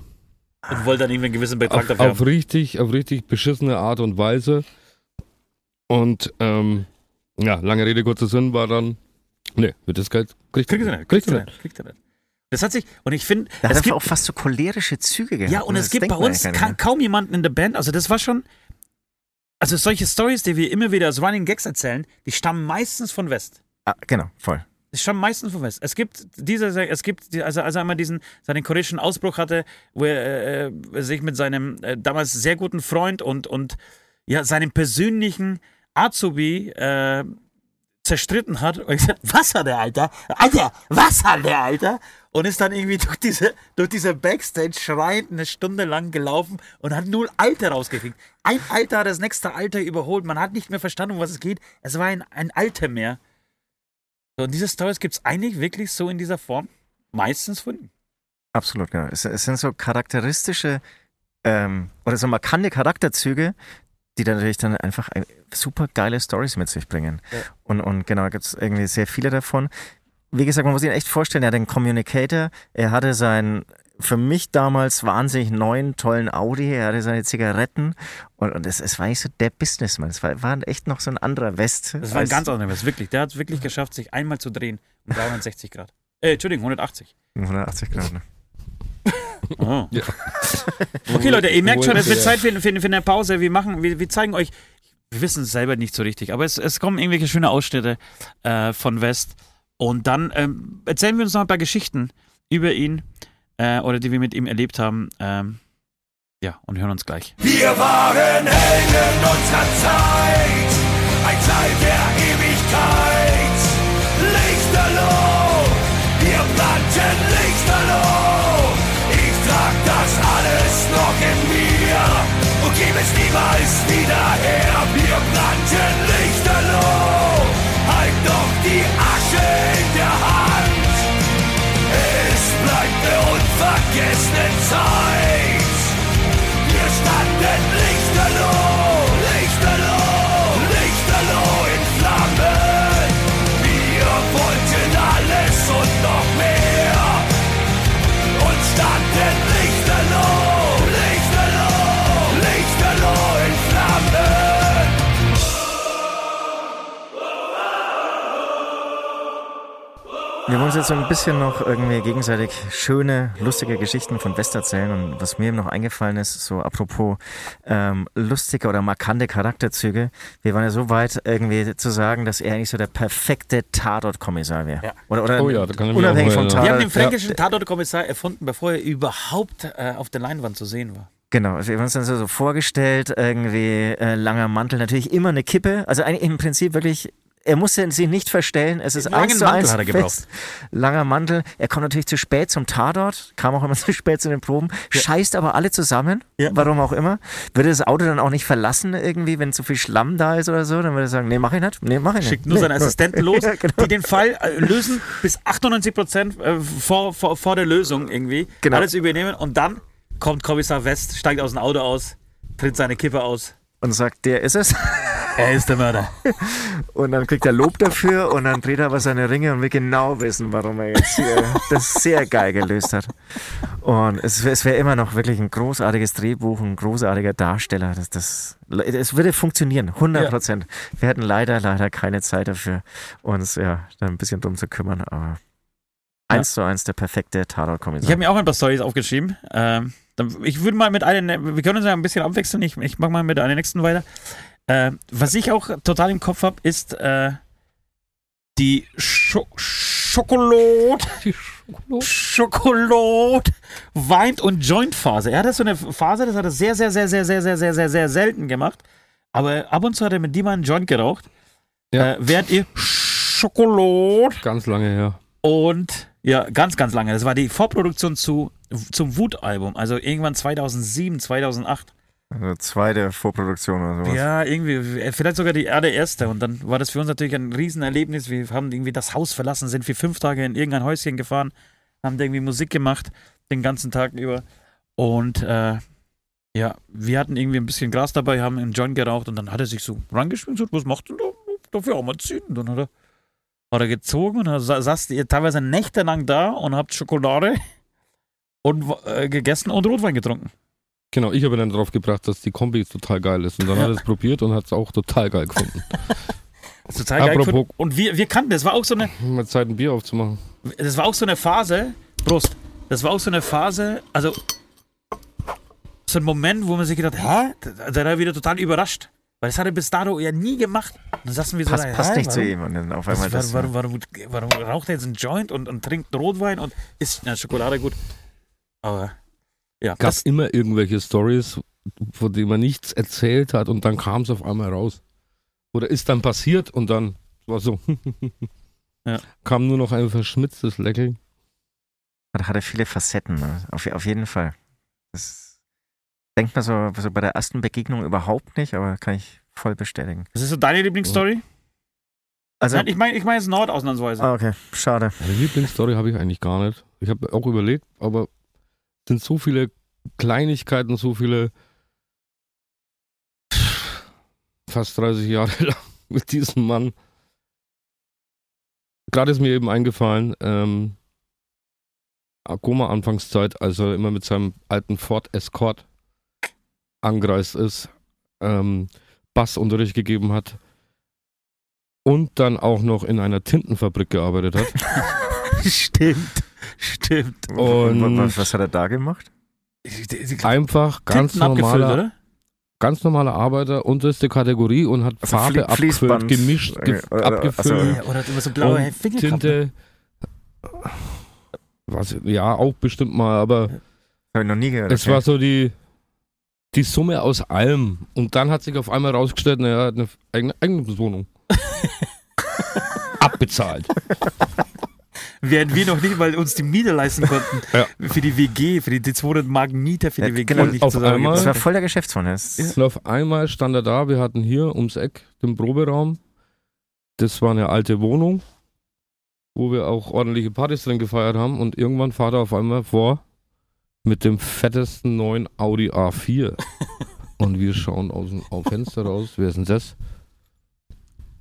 Und wollte dann irgendwie einen gewissen Betrag auf, dafür auf haben. Richtig, auf richtig beschissene Art und Weise. Und ähm, ja, lange Rede, kurzer Sinn war dann, nee, wird das Geld kriegt er nicht. Kriegt er nicht. Kriegt er nicht. Das hat sich, und ich finde, da es hat gibt auch fast so cholerische Züge gehabt. Ja, und, und es gibt bei uns ka- kaum jemanden in der Band, also das war schon, also solche Stories, die wir immer wieder als Running Gags erzählen, die stammen meistens von West. Ah, genau, voll. Die stammen meistens von West. Es gibt diese, es gibt, also als er einmal diesen, seinen cholerischen Ausbruch hatte, wo er äh, sich mit seinem äh, damals sehr guten Freund und, und ja, seinem persönlichen Azubi, äh, zerstritten hat und gesagt, was hat der Alter? Alter, was hat der Alter? Und ist dann irgendwie durch diese, durch diese Backstage schreiend eine Stunde lang gelaufen und hat null Alter rausgekriegt. Ein Alter hat das nächste Alter überholt. Man hat nicht mehr verstanden, um was es geht. Es war ein, ein Alter mehr. So, und diese Stories gibt es eigentlich wirklich so in dieser Form meistens von ihm. Absolut, genau. Es, es sind so charakteristische ähm, oder so markante Charakterzüge, die dann natürlich dann einfach super geile Storys mit sich bringen. Ja. Und, und genau, gibt es irgendwie sehr viele davon. Wie gesagt, man muss sich echt vorstellen, er hat einen Communicator, er hatte seinen, für mich damals wahnsinnig neuen, tollen Audi, er hatte seine Zigaretten und, und es, es war nicht so der Businessman, es war, war echt noch so ein anderer West. Das war ein ganz anderer West, wirklich. Der hat es wirklich geschafft, sich einmal zu drehen um dreihundertsechzig Grad. Äh, Entschuldigung, hundertachtzig. hundertachtzig Grad, ne? Oh. Ja. Okay, Leute, ihr merkt schon, es wird Zeit für, für, für eine Pause. Wir machen, wir, wir zeigen euch, wir wissen es selber nicht so richtig, aber es, es kommen irgendwelche schöne Ausschnitte äh, von West. Und dann ähm, erzählen wir uns noch ein paar Geschichten über ihn äh, oder die wir mit ihm erlebt haben. Ähm, ja, und hören uns gleich. Wir waren Helden unserer Zeit, ein Teil der Ewigkeit. Lichterloh, wir brannten lichterloh. Trag das alles noch in mir und gib es niemals wieder her. Wir brannten lichterloh, halt doch die Asche in der Hand. Es bleibt eine unvergessene Zeit. Wir standen lichterloh, lichterloh, lichterloh in Flammen. Wir wollten alles und noch mehr und standen lichterloh, lichterloh, lichterloh in Flammen. Wir wollen uns jetzt so ein bisschen noch irgendwie gegenseitig schöne, lustige Geschichten von West erzählen. Und was mir eben noch eingefallen ist, so apropos ähm, lustige oder markante Charakterzüge, wir waren ja so weit irgendwie zu sagen, dass er eigentlich so der perfekte Tatort-Kommissar wäre. Ja. Oder, oder oh ja, da kann ich unabhängig vom Tatort. Wir haben den fränkischen ja. Tatort-Kommissar erfunden, bevor er überhaupt äh, auf der Leinwand zu sehen war. Genau, wir haben uns dann so vorgestellt, irgendwie äh, langer Mantel, natürlich immer eine Kippe, also eigentlich im Prinzip wirklich Er musste sich nicht verstellen. Es ist eins zu eins fest. Langer Mantel. Er kommt natürlich zu spät zum Tatort. Kam auch immer zu spät zu den Proben. Ja. Scheißt aber alle zusammen. Ja. Warum auch immer. Würde das Auto dann auch nicht verlassen irgendwie, wenn zu viel Schlamm da ist oder so? Dann würde er sagen, nee, mach ich nicht. Nee, mach ich nicht. Schickt nur nee. seinen Assistenten los, ja, genau. die den Fall lösen bis achtundneunzig Prozent vor, vor, vor der Lösung irgendwie. Genau. Alles übernehmen. Und dann kommt Kommissar West, steigt aus dem Auto aus, tritt seine Kippe aus. Und sagt, der ist es. Er ist der Mörder. Und dann kriegt er Lob dafür und dann dreht er aber seine Ringe und will genau wissen, warum er jetzt hier das sehr geil gelöst hat. Und es, es wäre immer noch wirklich ein großartiges Drehbuch, ein großartiger Darsteller. Das, das, es würde funktionieren, hundert Prozent. Ja. Wir hatten leider, leider keine Zeit dafür, uns ja, da ein bisschen drum zu kümmern. Aber eins ja. zu eins der perfekte Tatort-Kommissar. Ich habe mir auch ein paar Storys aufgeschrieben. Ähm, ich würde mal mit einem, wir können uns ja ein bisschen abwechseln. Ich, ich mache mal mit einer nächsten weiter. Äh, was ich auch total im Kopf habe, ist äh, die Scho Schokolade. Die Schokolade. Schokolade. Weint- und Joint-Phase. Er hat das so eine Phase, das hat er sehr, sehr, sehr, sehr, sehr, sehr, sehr, sehr, sehr selten gemacht. Aber ab und zu hat er mit die mal einen Joint geraucht. Ja. Äh, während ihr Schokolade. Ganz lange her. Und ja, ganz, ganz lange. Das war die Vorproduktion zu, zum Wut-Album. Also irgendwann zweitausendsieben, zweitausendacht. Also zweite Vorproduktion oder sowas. Ja, irgendwie, vielleicht sogar die allererste. Und dann war das für uns natürlich ein Riesenerlebnis. Wir haben irgendwie das Haus verlassen, sind für fünf Tage in irgendein Häuschen gefahren, haben da irgendwie Musik gemacht, den ganzen Tag über. Und äh, ja, wir hatten irgendwie ein bisschen Gras dabei, haben einen Joint geraucht und dann hat er sich so rangeschwingt und was macht denn da? Darf ich auch mal ziehen? Und dann hat er, hat er gezogen und saß teilweise nächtelang da und habt Schokolade und äh, gegessen und Rotwein getrunken. Genau, ich habe dann drauf gebracht, dass die Kombi total geil ist. Und dann ja. hat er es probiert und hat es auch total geil gefunden. total geil Apropos gefunden. Und wir, wir kannten, das war auch so eine... Mal Zeit, ein Bier aufzumachen. Das war auch so eine Phase, Prost, das war auch so eine Phase, also so ein Moment, wo man sich gedacht hat, hä? Da war er wieder total überrascht. Weil das hat er bis dato ja nie gemacht. Und dann saßen wir so, Pass, da, passt nicht warum, zu ihm. Und dann auf einmal das... Warum, warum, warum, warum raucht er jetzt einen Joint und, und trinkt Rotwein und isst na, Schokolade gut? Aber... Ja, gab immer irgendwelche Stories, von denen man nichts erzählt hat und dann kam es auf einmal raus. Oder ist dann passiert und dann war so, ja. kam nur noch ein verschmitztes Lächeln. Da hat er viele Facetten, ne? auf, auf jeden Fall. Das denkt man so, so bei der ersten Begegnung überhaupt nicht, aber kann ich voll bestätigen. Das ist so deine Lieblingsstory? Also, Nein, ich meine ich mein jetzt Nord ausnahmsweise. Ah, okay, schade. Eine Lieblingsstory habe ich eigentlich gar nicht. Ich habe auch überlegt, aber... sind so viele Kleinigkeiten, so viele fast dreißig Jahre lang mit diesem Mann. Gerade ist mir eben eingefallen, ähm, Koma Anfangszeit, als er immer mit seinem alten Ford Escort angereist ist, ähm, Bassunterricht gegeben hat und dann auch noch in einer Tintenfabrik gearbeitet hat. Stimmt. Stimmt. Und, und was hat er da gemacht? Einfach ganz normaler, oder? ganz normaler Arbeiter, unterste Kategorie und hat also Farbe abgefüllt, gemischt, ge oder, abgefüllt. Also, ja, oder hat immer so blaue Fingerkappen. Was, ja, auch bestimmt mal, aber hab ich noch nie gehört. Es okay. war so die, die Summe aus allem. Und dann hat sich auf einmal rausgestellt, naja, er hat eine eigene Eigentumswohnung. Abbezahlt. Während wir noch nicht mal uns die Miete leisten konnten. Ja. Für die W G, für die, die zweihundert Mark Miete für die W G. Genau, nicht auf einmal, das war voll der Geschäftsmann. Ja. Auf einmal stand er da, wir hatten hier ums Eck den Proberaum. Das war eine alte Wohnung, wo wir auch ordentliche Partys drin gefeiert haben. Und irgendwann fährt er auf einmal vor mit dem fettesten neuen Audi A vier. Und wir schauen aus dem Fenster raus. Wer ist denn das?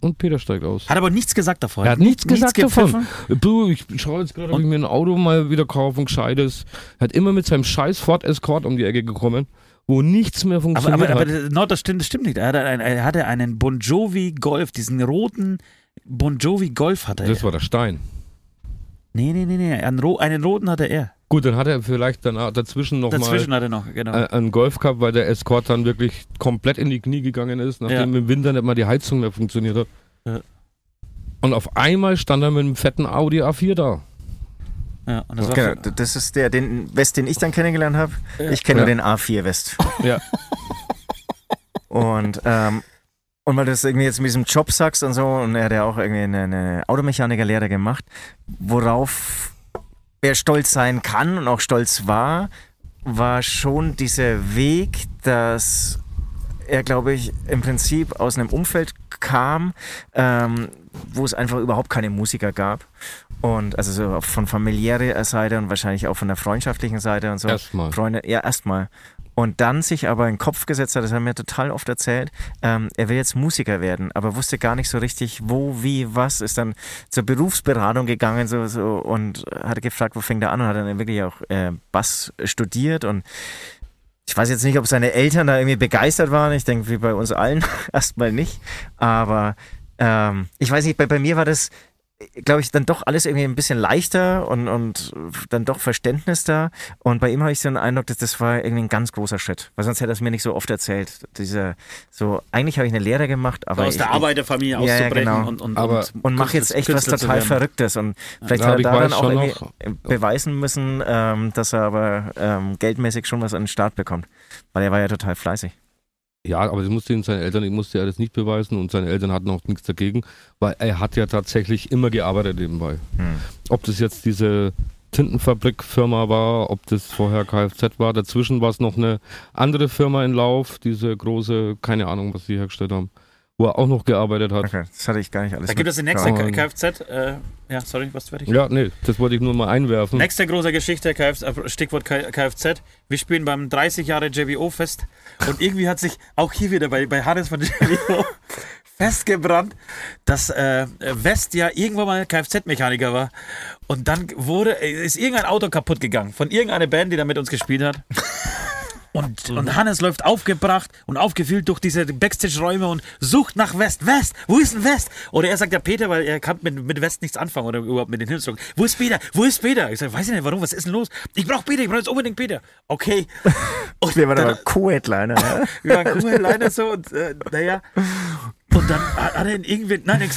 Und Peter steigt aus. Hat aber nichts gesagt davon. Er hat nichts, nichts gesagt davon. Du, ich schaue jetzt gerade, ob ich mir ein Auto mal wieder kaufe, ein gescheites. Er hat immer mit seinem scheiß Ford Escort um die Ecke gekommen, wo nichts mehr funktioniert aber, aber, hat. Aber no, das, stimmt, das stimmt nicht. Er hatte, einen, er hatte einen Bon Jovi Golf, diesen roten Bon Jovi Golf hatte er. Das war der Stein. Nee, nee, nee, nee. Einen, ro einen roten hatte er. Gut, dann hat er vielleicht danach, dazwischen noch dazwischen mal hat er noch, genau. einen Golf gehabt, weil der Escort dann wirklich komplett in die Knie gegangen ist, nachdem ja. im Winter nicht mal die Heizung mehr funktioniert hat. Ja. Und auf einmal stand er mit einem fetten Audi A vier da. Ja, und das, genau, war das ist der den West, den ich dann kennengelernt habe. Ja. Ich kenne ja. nur den A vier West. Ja. Und ähm, Und weil du es irgendwie jetzt mit diesem Job sagst und so, und er hat ja auch irgendwie eine, eine Automechanikerlehre gemacht, worauf er stolz sein kann und auch stolz war, war schon dieser Weg, dass er, glaube ich, im Prinzip aus einem Umfeld kam, ähm, wo es einfach überhaupt keine Musiker gab. Und also so von familiärer Seite und wahrscheinlich auch von der freundschaftlichen Seite und so. Erstmal. Freunde, ja, erstmal. Und dann sich aber in den Kopf gesetzt hat, das hat er mir total oft erzählt, ähm, er will jetzt Musiker werden, aber wusste gar nicht so richtig, wo, wie, was, ist dann zur Berufsberatung gegangen so, so, und hat gefragt, wo fängt er an, und hat dann wirklich auch äh, Bass studiert. Und ich weiß jetzt nicht, ob seine Eltern da irgendwie begeistert waren, ich denke, wie bei uns allen, erstmal nicht, aber ähm, ich weiß nicht, bei, bei mir war das, glaube ich, dann doch alles irgendwie ein bisschen leichter und, und dann doch Verständnis da. Und bei ihm habe ich so einen Eindruck, dass das war irgendwie ein ganz großer Schritt, weil sonst hätte er es mir nicht so oft erzählt. Dieser, so, eigentlich habe ich eine Lehre gemacht, aber so aus ich, der Arbeiterfamilie ich, auszubrechen, ja, genau. und, und, und, und mache jetzt echt Künstler was total Verrücktes. Und vielleicht ja, hat er daran auch irgendwie noch beweisen müssen, ähm, dass er aber ähm, geldmäßig schon was an den Start bekommt, weil er war ja total fleißig. Ja, aber das musste ihm seine Eltern, ich musste ja das nicht beweisen, und seine Eltern hatten auch nichts dagegen, weil er hat ja tatsächlich immer gearbeitet nebenbei. Hm. Ob das jetzt diese Tintenfabrikfirma war, ob das vorher K F Z war, dazwischen war es noch eine andere Firma in Lauf, diese große, keine Ahnung, was sie hergestellt haben, wo er auch noch gearbeitet hat. Okay, das hatte ich gar nicht alles. Da gibt es die nächste K- Kfz, äh, ja, sorry, was fertig? Ja, nee, das wollte ich nur mal einwerfen. Nächste große Geschichte, Kfz, Stichwort K F Z, wir spielen beim dreißig Jahre J B O-Fest und irgendwie hat sich auch hier wieder bei, bei Hannes von J B O festgebrannt, dass äh, West ja irgendwann mal Kfz-Mechaniker war, und dann wurde, ist irgendein Auto kaputt gegangen von irgendeiner Band, die da mit uns gespielt hat. Und, und Hannes läuft aufgebracht und aufgefühlt durch diese Backstage-Räume und sucht nach West. West, wo ist denn West? Oder er sagt ja Peter, weil er kann mit, mit West nichts anfangen oder überhaupt mit den Himmelsdruck. Wo ist Peter? Wo ist Peter? Ich sage, weiß ich nicht, warum, was ist denn los? Ich brauche Peter, ich brauche jetzt unbedingt Peter. Okay. Und wir waren dann, aber Co-Headliner. Ja? Wir waren Co-Headliner so und äh, naja. Und dann hat er ihn irgendwie, nein, ich,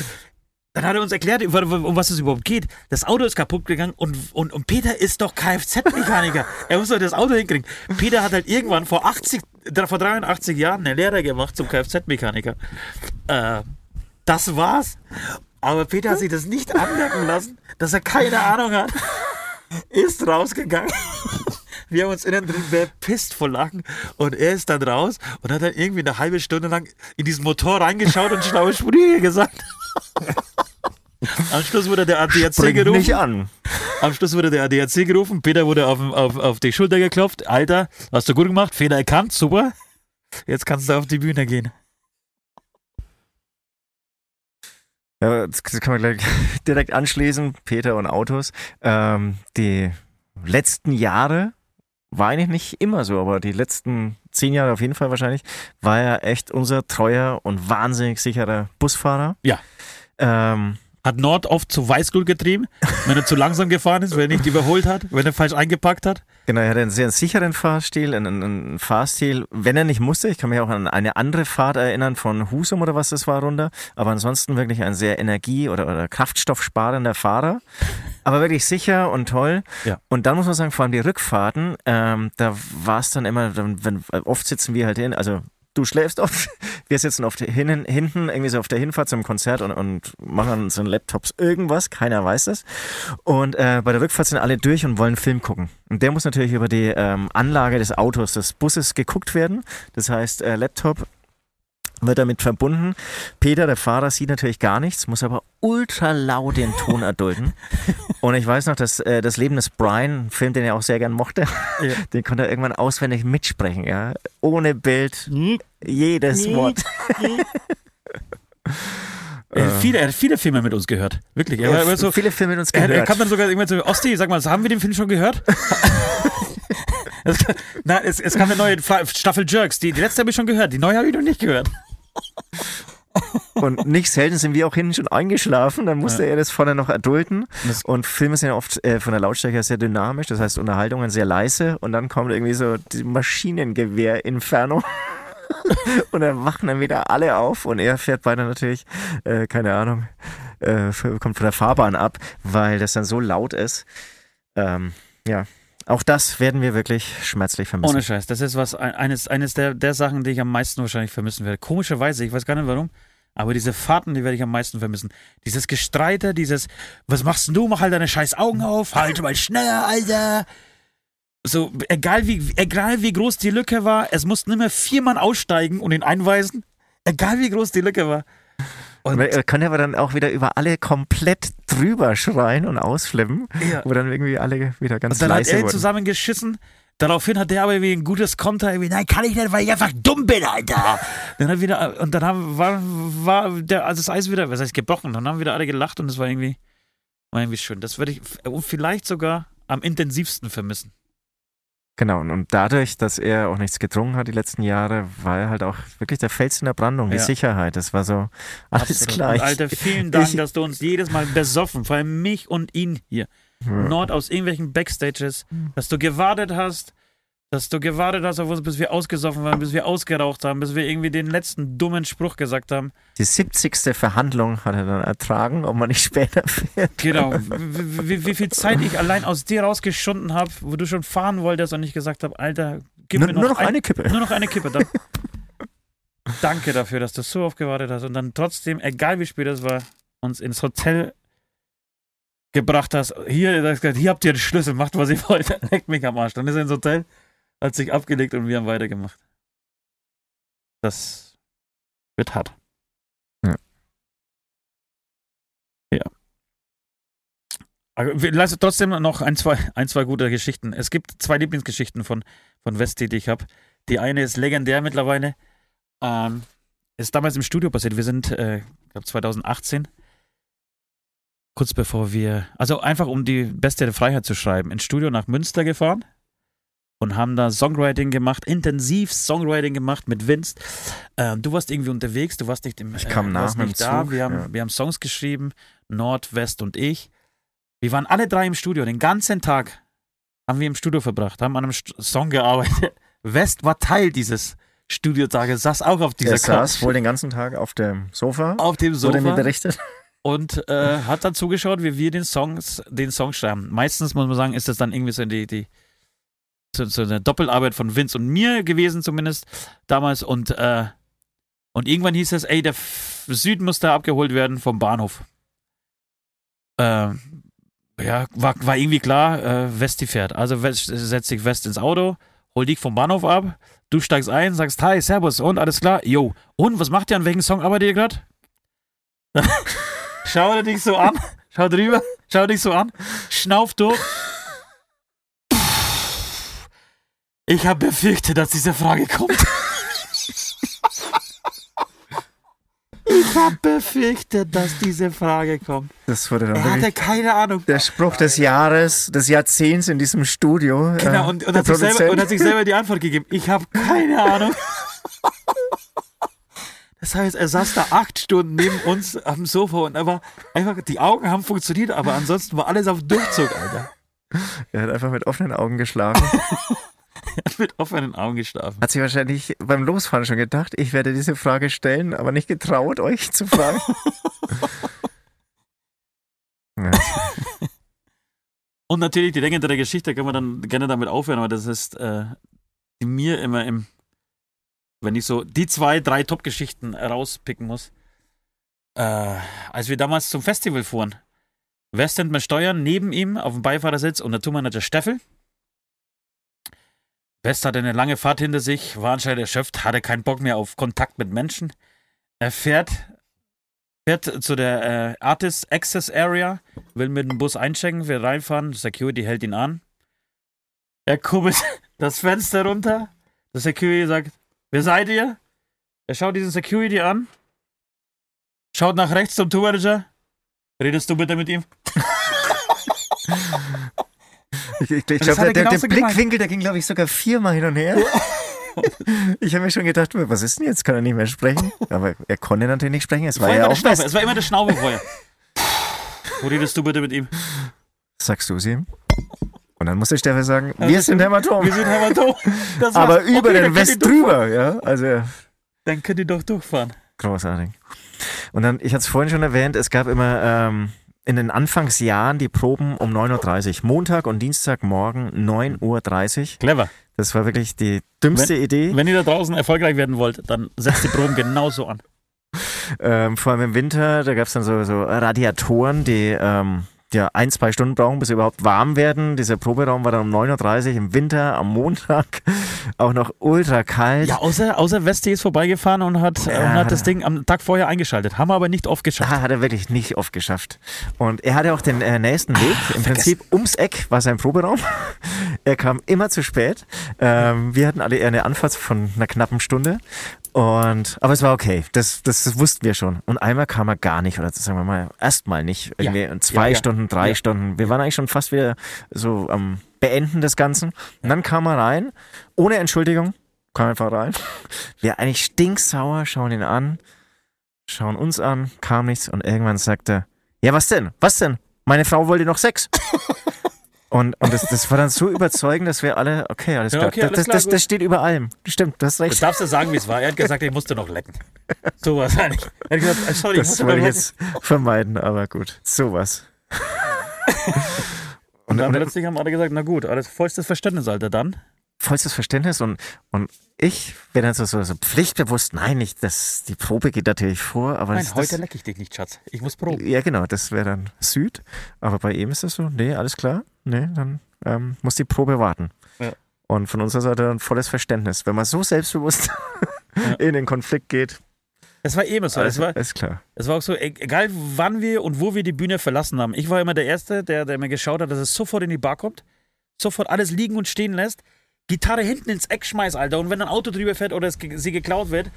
dann hat er uns erklärt, um was es überhaupt geht. Das Auto ist kaputt gegangen und, und, und Peter ist doch Kfz-Mechaniker. Er muss doch das Auto hinkriegen. Peter hat halt irgendwann vor, achtzig, vor dreiundachtzig Jahren eine Lehre gemacht zum Kfz-Mechaniker. Äh, das war's. Aber Peter hat sich das nicht anmerken lassen, dass er keine Ahnung hat. Ist rausgegangen. Wir haben uns innen drin bepisst vor Lachen, und er ist dann raus und hat dann irgendwie eine halbe Stunde lang in diesen Motor reingeschaut und schlaue Sprüche gesagt. Am Schluss wurde der A D A C Spring gerufen. Nicht an. Am Schluss wurde der A D A C gerufen. Peter wurde auf, auf, auf die Schulter geklopft. Alter, hast du gut gemacht. Fehler erkannt. Super. Jetzt kannst du auf die Bühne gehen. Ja, das kann man gleich direkt anschließen. Peter und Autos. Ähm, die letzten Jahre, war eigentlich nicht immer so, aber die letzten zehn Jahre auf jeden Fall wahrscheinlich, war er echt unser treuer und wahnsinnig sicherer Busfahrer. Ja. Ähm, hat Nord oft zu Weißglut getrieben, wenn er zu langsam gefahren ist, wenn er nicht überholt hat, wenn er falsch eingepackt hat. Genau, er hatte einen sehr sicheren Fahrstil, einen, einen Fahrstil, wenn er nicht musste. Ich kann mich auch an eine andere Fahrt erinnern von Husum oder was das war runter, aber ansonsten wirklich ein sehr energie- oder, oder kraftstoffsparender Fahrer, aber wirklich sicher und toll. Ja. Und dann muss man sagen, vor allem die Rückfahrten, ähm, da war es dann immer, wenn, oft sitzen wir halt hin, also du schläfst oft, wir sitzen oft hin, hinten, irgendwie so auf der Hinfahrt zum Konzert und, und machen an unseren Laptops irgendwas, keiner weiß das. Und äh, bei der Rückfahrt sind alle durch und wollen einen Film gucken. Und der muss natürlich über die ähm, Anlage des Autos, des Busses geguckt werden. Das heißt, äh, Laptop wird damit verbunden. Peter, der Fahrer, sieht natürlich gar nichts, muss aber ultra laut den Ton erdulden. Und ich weiß noch, dass äh, das Leben des Brian, ein Film, den er auch sehr gern mochte, ja, den konnte er irgendwann auswendig mitsprechen, ja, ohne Bild, hm? jedes hm? Wort. Hm? Er hat viele, viele Filme mit uns gehört, wirklich. Er, er hat so, viele Filme mit uns gehört. Er, er kam dann sogar irgendwann zu Osti, sag mal, haben wir den Film schon gehört? es, na, es, es kam eine neue Staffel Jerks, die, die letzte habe ich schon gehört, die neue habe ich noch nicht gehört. Und nicht selten sind wir auch hinten schon eingeschlafen, dann musste ja. er das vorne noch erdulden. Und Filme sind ja oft äh, von der Lautstärke sehr dynamisch, das heißt Unterhaltungen sehr leise, und dann kommt irgendwie so die Maschinengewehr-Inferno und dann wachen dann wieder alle auf, und er fährt beinahe natürlich, äh, keine Ahnung, äh, kommt von der Fahrbahn ab, weil das dann so laut ist. Ähm, ja. Auch das werden wir wirklich schmerzlich vermissen. Ohne Scheiß, das ist was eines, eines der, der Sachen, die ich am meisten wahrscheinlich vermissen werde. Komischerweise, ich weiß gar nicht warum, aber diese Fahrten, die werde ich am meisten vermissen. Dieses Gestreite, dieses, was machst du, mach halt deine scheiß Augen auf, halt mal schneller, Alter. So, egal wie, egal wie groß die Lücke war, es mussten immer vier Mann aussteigen und ihn einweisen, egal wie groß die Lücke war. Und wir können aber dann auch wieder über alle komplett drüber schreien und ausflippen, ja. Wo dann irgendwie alle wieder ganz leise wurden. Und dann hat er wurden. zusammengeschissen, daraufhin hat der aber irgendwie ein gutes Konter, irgendwie, nein, kann ich nicht, weil ich einfach dumm bin, Alter. Dann hat wieder, und dann haben, war, war der, also das Eis wieder, was heißt gebrochen, dann haben wieder alle gelacht und es war irgendwie, war irgendwie schön. Das würde ich vielleicht sogar am intensivsten vermissen. Genau, und dadurch, dass er auch nichts getrunken hat die letzten Jahre, war er halt auch wirklich der Fels in der Brandung, die ja. Sicherheit. Das war so alles gleich. Alter, vielen Dank, ich, dass du uns jedes Mal besoffen, vor allem mich und ihn hier. Ja. Nord aus irgendwelchen Backstages, dass du gewartet hast, dass du gewartet hast, auf uns, bis wir ausgesoffen waren, bis wir ausgeraucht haben, bis wir irgendwie den letzten dummen Spruch gesagt haben. Die siebzigste Verhandlung hat er dann ertragen, ob man nicht später fährt. Genau. Wie, wie, wie viel Zeit ich allein aus dir rausgeschunden habe, wo du schon fahren wolltest und ich gesagt habe, Alter, gib nur, mir noch, nur noch ein, eine Kippe. Nur noch eine Kippe. Dann. Danke dafür, dass du so oft gewartet hast und dann trotzdem, egal wie spät es war, uns ins Hotel gebracht hast. Hier, hier habt ihr den Schlüssel, macht, was ihr wollt. Leckt mich am Arsch. Dann ist er ins Hotel. Hat sich abgelegt und wir haben weitergemacht. Das wird hart. Ja. Ja. Aber wir lassen trotzdem noch ein, zwei, ein, zwei gute Geschichten. Es gibt zwei Lieblingsgeschichten von, von West, die ich habe. Die eine ist legendär mittlerweile. Ähm, ist damals im Studio passiert. Wir sind, äh, ich glaube, zwanzig achtzehn. Kurz bevor wir, also einfach um die Beste der Freiheit zu schreiben, ins Studio nach Münster gefahren. Und haben da Songwriting gemacht, intensiv Songwriting gemacht mit Vince. Ähm, du warst irgendwie unterwegs, du warst nicht im, ich kam äh, nach mit nicht da. Zug, wir, haben, ja. wir haben Songs geschrieben, Nord, West und ich. Wir waren alle drei im Studio, den ganzen Tag haben wir im Studio verbracht, haben an einem St- Song gearbeitet. West war Teil dieses Studiotages, saß auch auf dieser Couch. Er saß wohl den ganzen Tag auf dem Sofa. Auf dem Sofa. Wurde mir berichtet. Und äh, hat dann zugeschaut, wie wir den, Songs, den Song schreiben. Meistens, muss man sagen, ist das dann irgendwie so die... die zu, zu einer Doppelarbeit von Vince und mir gewesen zumindest damals und äh, und irgendwann hieß es, ey, der F- Süd muss da abgeholt werden vom Bahnhof. Äh, ja, war, war irgendwie klar, äh, Westi fährt. Also West, setz dich West ins Auto, hol dich vom Bahnhof ab, du steigst ein, sagst hi, servus und alles klar, yo. Und, was macht ihr, an welchem Song arbeitet ihr gerade? Schau dich so an, schau drüber, schau dich so an, schnauf durch. Ich habe befürchtet, dass diese Frage kommt. Ich habe befürchtet, dass diese Frage kommt. Das wurde dann er hatte keine Ahnung. Der Spruch des Jahres, des Jahrzehnts in diesem Studio. Genau, und, und, hat, sich selber, und hat sich selber die Antwort gegeben. Ich habe keine Ahnung. Das heißt, er saß da acht Stunden neben uns am Sofa und einfach, einfach die Augen haben funktioniert, aber ansonsten war alles auf Durchzug, Alter. Er hat einfach mit offenen Augen geschlafen. Mit offenen Augen geschlafen. Hat sich wahrscheinlich beim Losfahren schon gedacht, ich werde diese Frage stellen, aber nicht getraut, euch zu fragen. Und natürlich die Länge der Geschichte können wir dann gerne damit aufhören, aber das ist äh, mir immer im, wenn ich so die zwei, drei Top-Geschichten rauspicken muss. Äh, als wir damals zum Festival fuhren, wer stand mit Steuern neben ihm auf dem Beifahrersitz und der Tourmanager Steffel. West hatte eine lange Fahrt hinter sich, war anscheinend erschöpft, hatte keinen Bock mehr auf Kontakt mit Menschen. Er fährt, fährt zu der äh, Artist Access Area, will mit dem Bus einchecken, will reinfahren, Security hält ihn an. Er kurbelt das Fenster runter, der Security sagt, wer seid ihr? Er schaut diesen Security an, schaut nach rechts zum Tourmanager, redest du bitte mit ihm? Ich, ich, ich glaube, der, der, der Blickwinkel, der ging, glaube ich, sogar viermal hin und her. Ich habe mir schon gedacht, was ist denn jetzt? Kann er nicht mehr sprechen? Aber er konnte natürlich nicht sprechen. Es war, war ja auch Schnaube. Es war immer der Schnaube vorher. Wo redest du bitte mit ihm? Sagst du es ihm? Und dann musste Stefan sagen, also wir sind Hämatom. Wir sind Hämatom. Aber okay, über den West drüber. Ja? Also, dann könnt ihr doch durchfahren. Großartig. Und dann, ich hatte es vorhin schon erwähnt, es gab immer... Ähm, in den Anfangsjahren die Proben um neun Uhr dreißig. Montag und Dienstagmorgen neun Uhr dreißig. Clever. Das war wirklich die dümmste wenn, Idee. Wenn ihr da draußen erfolgreich werden wollt, dann setzt die Proben genauso an. Ähm, vor allem im Winter, da gab es dann so, so Radiatoren, die ähm, ja, ein, zwei Stunden brauchen, bis sie überhaupt warm werden. Dieser Proberaum war dann um neun Uhr dreißig im Winter, am Montag, auch noch ultra kalt. Ja, außer, außer Westi ist vorbeigefahren und hat, ja. und hat das Ding am Tag vorher eingeschaltet. Haben wir aber nicht oft geschafft. Ah, hat er wirklich nicht oft geschafft. Und er hatte auch den äh, nächsten Weg. Ach, Im vergessen. Prinzip ums Eck war sein Proberaum. Er kam immer zu spät. Ähm, wir hatten alle eher eine Anfahrt von einer knappen Stunde. Und, aber es war okay, das, das, das wussten wir schon. Und einmal kam er gar nicht, oder sagen wir mal, erstmal nicht. Irgendwie ja, zwei ja, Stunden, drei ja. Stunden. Wir waren eigentlich schon fast wieder so am Beenden des Ganzen. Und dann kam er rein, ohne Entschuldigung, kam einfach rein. Wir eigentlich stinksauer, schauen ihn an, schauen uns an, kam nichts. Und irgendwann sagt er, ja was denn, was denn? Meine Frau wollte noch Sex. Und, und das, das war dann so überzeugend, dass wir alle, okay, alles klar, ja, okay, alles das, klar das, das steht über allem. Stimmt, du hast recht. Das darfst du sagen, wie es war. Er hat gesagt, ich musste noch lecken. So was eigentlich. Er hat gesagt, sorry, das ich wollte ich jetzt vermeiden, aber gut, sowas. und, und dann und, plötzlich haben alle gesagt, na gut, alles vollstes Verständnis, Alter, dann. Vollstes Verständnis und, und ich bin dann so, so, so pflichtbewusst, nein, ich, das, die Probe geht natürlich vor. Aber nein, das, heute lecke ich dich nicht, Schatz. Ich muss proben. Ja, genau, das wäre dann Süd. Aber bei ihm ist das so, nee, alles klar. Nee, dann ähm, muss die Probe warten. Ja. Und von unserer Seite dann volles Verständnis. Wenn man so selbstbewusst ja. in den Konflikt geht. Es war eben so. Es war, ist klar. Es war auch so, egal wann wir und wo wir die Bühne verlassen haben. Ich war immer der Erste, der, der mir geschaut hat, dass es sofort in die Bar kommt, sofort alles liegen und stehen lässt, Gitarre hinten ins Eck schmeißt, Alter. Und wenn ein Auto drüber fährt oder es, sie geklaut wird,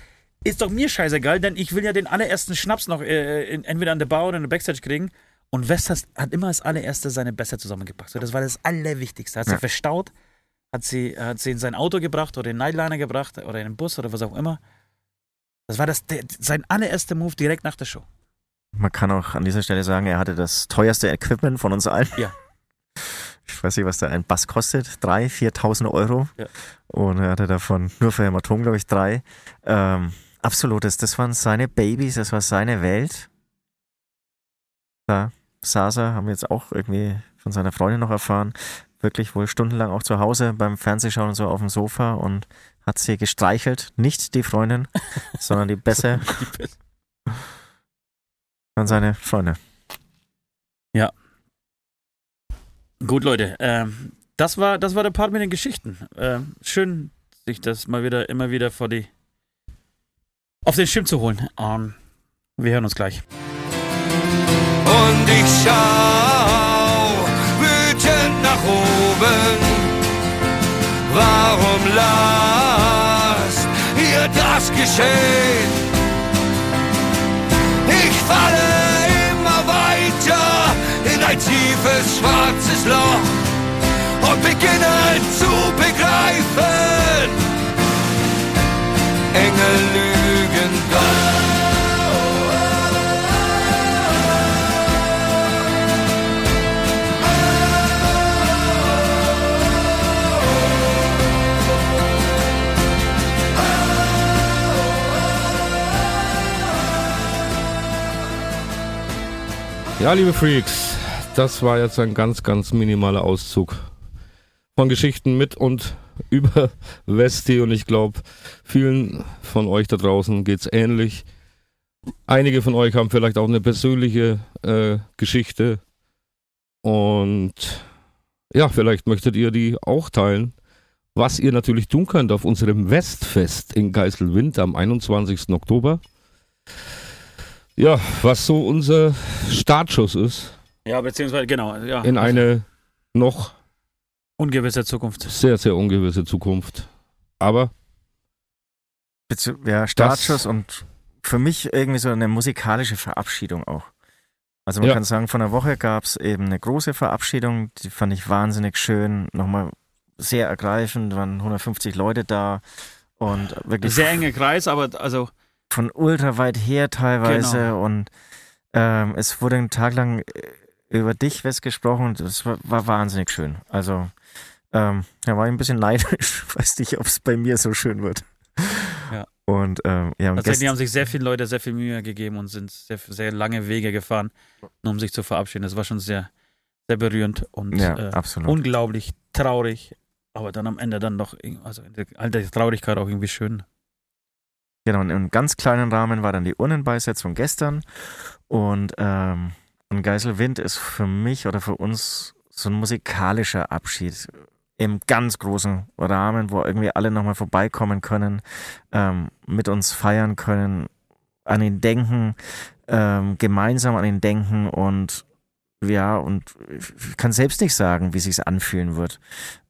ist doch mir scheißegal, denn ich will ja den allerersten Schnaps noch äh, in, entweder an der Bar oder in der Backstage kriegen. Und West hat immer als allererste seine Bässe zusammengepackt. So, das war das Allerwichtigste. Hat sie ja. verstaut, hat sie, hat sie in sein Auto gebracht oder in den Nightliner gebracht oder in den Bus oder was auch immer. Das war das, der, sein allererster Move direkt nach der Show. Man kann auch an dieser Stelle sagen, er hatte das teuerste Equipment von uns allen. Ja. Ich weiß nicht, was da ein Bass kostet. Drei, viertausend Euro. Ja. Und er hatte davon nur für Hämatom, glaube ich, drei. Ähm, absolutes, das waren seine Babys, das war seine Welt. Da. Sasa, haben wir jetzt auch irgendwie von seiner Freundin noch erfahren, wirklich wohl stundenlang auch zu Hause beim Fernsehschauen und so auf dem Sofa und hat sie gestreichelt. Nicht die Freundin, sondern die Bässe an seine Freunde. Ja. Gut, Leute. Ähm, das war, das war der Part mit den Geschichten. Ähm, schön, sich das mal wieder, immer wieder vor die, auf den Schirm zu holen. Ähm, wir hören uns gleich. Und ich schau wütend nach oben. Warum lasst ihr das geschehen? Ich falle immer weiter in ein tiefes schwarzes Loch und beginne zu begreifen, Engel lügen doch. Ja, liebe Freaks, das war jetzt ein ganz, ganz minimaler Auszug von Geschichten mit und über Westi und ich glaube, vielen von euch da draußen geht's ähnlich. Einige von euch haben vielleicht auch eine persönliche äh, Geschichte und ja, vielleicht möchtet ihr die auch teilen. Was ihr natürlich tun könnt auf unserem Westfest in Geiselwind am einundzwanzigsten Oktober. Ja, was so unser Startschuss ist. Ja, beziehungsweise, genau. Ja, in eine noch ungewisse Zukunft. Sehr, sehr ungewisse Zukunft. Aber. Bezu- ja, Startschuss und für mich irgendwie so eine musikalische Verabschiedung auch. Also man ja. kann sagen, von der Woche gab es eben eine große Verabschiedung, die fand ich wahnsinnig schön, nochmal sehr ergreifend, waren hundertfünfzig Leute da und wirklich. Sehr enge Kreis, aber also. Von ultra weit her teilweise genau. und ähm, es wurde einen Tag lang über dich West gesprochen und es war, war wahnsinnig schön. Also, ähm, da war ich ein bisschen neidisch, weiß nicht, ob es bei mir so schön wird. Ja. Und, ähm, ja, und tatsächlich haben sich sehr viele Leute sehr viel Mühe gegeben und sind sehr, sehr lange Wege gefahren, nur um sich zu verabschieden. Das war schon sehr, sehr berührend und ja, äh, unglaublich traurig, aber dann am Ende dann doch, also all die Traurigkeit auch irgendwie schön. Genau, und im ganz kleinen Rahmen war dann die Urnenbeisetzung gestern und, ähm, und Geiselwind ist für mich oder für uns so ein musikalischer Abschied im ganz großen Rahmen, wo irgendwie alle nochmal vorbeikommen können, ähm, mit uns feiern können, an ihn denken, ähm, gemeinsam an ihn denken und ja, und ich kann selbst nicht sagen, wie es sich anfühlen wird.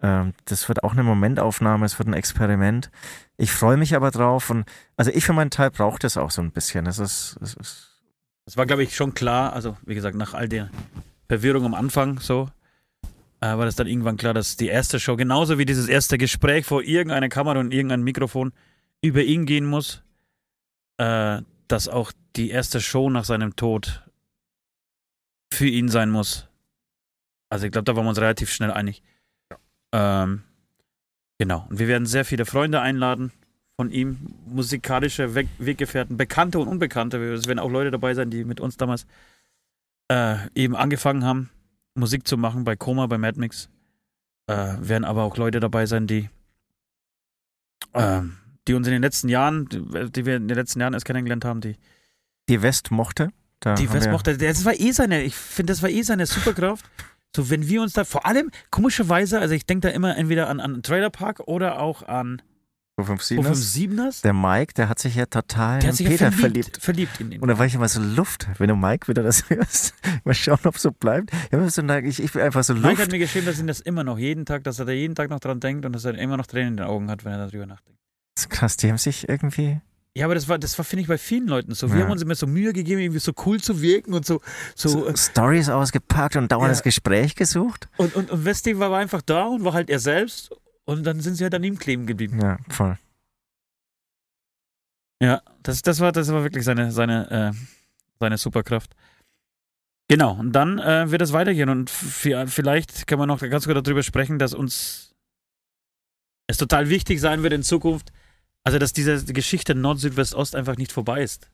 Ähm, das wird auch eine Momentaufnahme, es wird ein Experiment. Ich freue mich aber drauf und also ich für meinen Teil brauche das auch so ein bisschen. Das ist, das ist das war, glaube ich, schon klar, also wie gesagt, nach all der Verwirrung am Anfang so, äh, war das dann irgendwann klar, dass die erste Show, genauso wie dieses erste Gespräch vor irgendeiner Kamera und irgendeinem Mikrofon über ihn gehen muss, äh, dass auch die erste Show nach seinem Tod für ihn sein muss. Also ich glaube, da waren wir uns relativ schnell einig. Ja. Ähm, genau. Und wir werden sehr viele Freunde einladen von ihm, musikalische Weg- Weggefährten, Bekannte und Unbekannte. Es werden auch Leute dabei sein, die mit uns damals äh, eben angefangen haben, Musik zu machen bei Koma, bei Mad Mix. Äh, werden aber auch Leute dabei sein, die äh, die uns in den letzten Jahren, die wir in den letzten Jahren erst kennengelernt haben, die die West mochte. Da die West mochte, das war eh seine, ich finde, das war eh seine Superkraft. So, wenn wir uns da, vor allem, komischerweise, also ich denke da immer entweder an, an Trailer Park oder auch an zwei fünf sieben ers. Der Mike, der hat sich ja total der in Peter ja verliebt. verliebt. verliebt in ihn. Und da war ich immer so Luft, wenn du Mike wieder das hörst. Mal schauen, ob es so bleibt. Ich, ich bin einfach so Luft. Mike hat mir geschrieben, dass ihn das immer noch jeden Tag, dass er da jeden Tag noch dran denkt und dass er immer noch Tränen in den Augen hat, wenn er darüber nachdenkt. Das ist krass, die haben sich irgendwie... Ja, aber das war, das war, finde ich, bei vielen Leuten so. Wir ja. haben uns immer so Mühe gegeben, irgendwie so cool zu wirken und so. So, so äh, Stories ausgepackt und dauernd ja. das Gespräch gesucht. Und, und, und Westing war einfach da und war halt er selbst und dann sind sie halt an ihm kleben geblieben. Ja, voll. Ja, das, das, war, das war wirklich seine, seine, äh, seine Superkraft. Genau, und dann äh, wird es weitergehen und f- vielleicht kann man noch ganz kurz darüber sprechen, dass uns es total wichtig sein wird in Zukunft. Also, dass diese Geschichte Nord, Süd, West, Ost einfach nicht vorbei ist.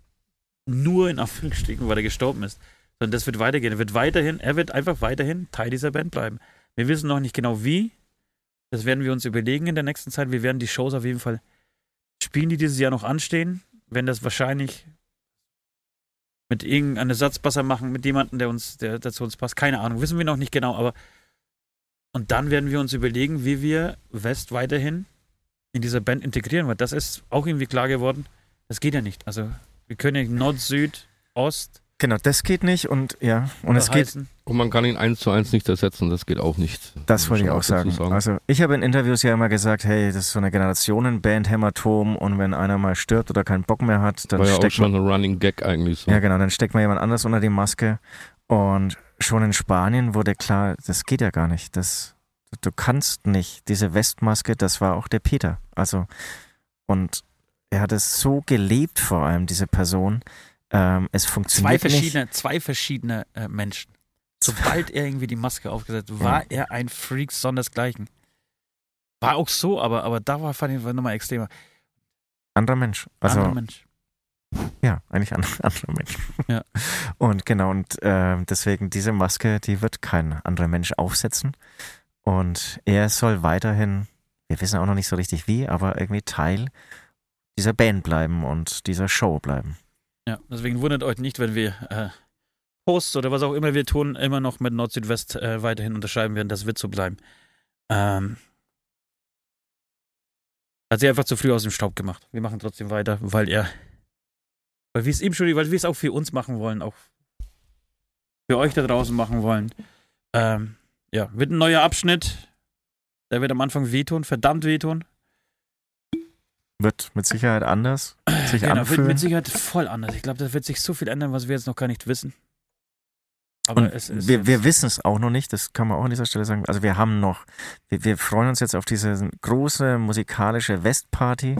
Nur in Anführungsstrichen, weil er gestorben ist. Sondern das wird weitergehen. Er wird weiterhin, er wird einfach weiterhin Teil dieser Band bleiben. Wir wissen noch nicht genau wie. Das werden wir uns überlegen in der nächsten Zeit. Wir werden die Shows auf jeden Fall spielen, die dieses Jahr noch anstehen. Wenn das wahrscheinlich mit irgendeinem Ersatzbasser machen, mit jemandem, der uns, der, der zu uns passt. Keine Ahnung. Wissen wir noch nicht genau, aber. Und dann werden wir uns überlegen, wie wir West weiterhin in dieser Band integrieren wird. Das ist auch irgendwie klar geworden. Das geht ja nicht. Also wir können ja Nord, Süd, Ost. Genau, das geht nicht und ja. Und es heißen. geht. Und man kann ihn eins zu eins nicht ersetzen, das geht auch nicht. Das wollte ich auch sagen. sagen. Also ich habe in Interviews ja immer gesagt, hey, das ist so eine Generationenband, Hämatom und wenn einer mal stirbt oder keinen Bock mehr hat, dann War ja steckt auch schon man, ein Running Gag eigentlich so. Ja genau, dann steckt mal jemand anders unter die Maske und schon in Spanien wurde klar, das geht ja gar nicht. Das Du kannst nicht. Diese Westmaske, das war auch der Peter. Also, und er hat es so gelebt, vor allem diese Person. Ähm, es funktioniert zwei verschiedene, nicht. Zwei verschiedene äh, Menschen. Sobald er irgendwie die Maske aufgesetzt hat, war ja. er ein Freak sondersgleichen. War auch so, aber, aber da war, fand ich nochmal extremer. Anderer Mensch. Also, anderer Mensch. Ja, eigentlich andere, andere Menschen. Ja. Und genau, und äh, deswegen diese Maske, die wird kein anderer Mensch aufsetzen. Und er soll weiterhin, wir wissen auch noch nicht so richtig wie, aber irgendwie Teil dieser Band bleiben und dieser Show bleiben. Ja, deswegen wundert euch nicht, wenn wir äh, Posts oder was auch immer wir tun, immer noch mit Nord, Süd, West äh, weiterhin unterschreiben werden. Das wird so bleiben. Ähm, hat sie einfach zu früh aus dem Staub gemacht. Wir machen trotzdem weiter, weil er, weil wir es ihm schon, weil wir es auch für uns machen wollen, auch für euch da draußen machen wollen. Ähm, Ja, wird ein neuer Abschnitt. Der wird am Anfang wehtun, verdammt wehtun. Wird mit Sicherheit anders sich genau, anfühlen. Wird mit Sicherheit voll anders. Ich glaube, da wird sich so viel ändern, was wir jetzt noch gar nicht wissen. Aber und es ist wir, wir wissen es auch noch nicht, das kann man auch an dieser Stelle sagen. Also wir haben noch, wir, wir freuen uns jetzt auf diese große musikalische Westparty,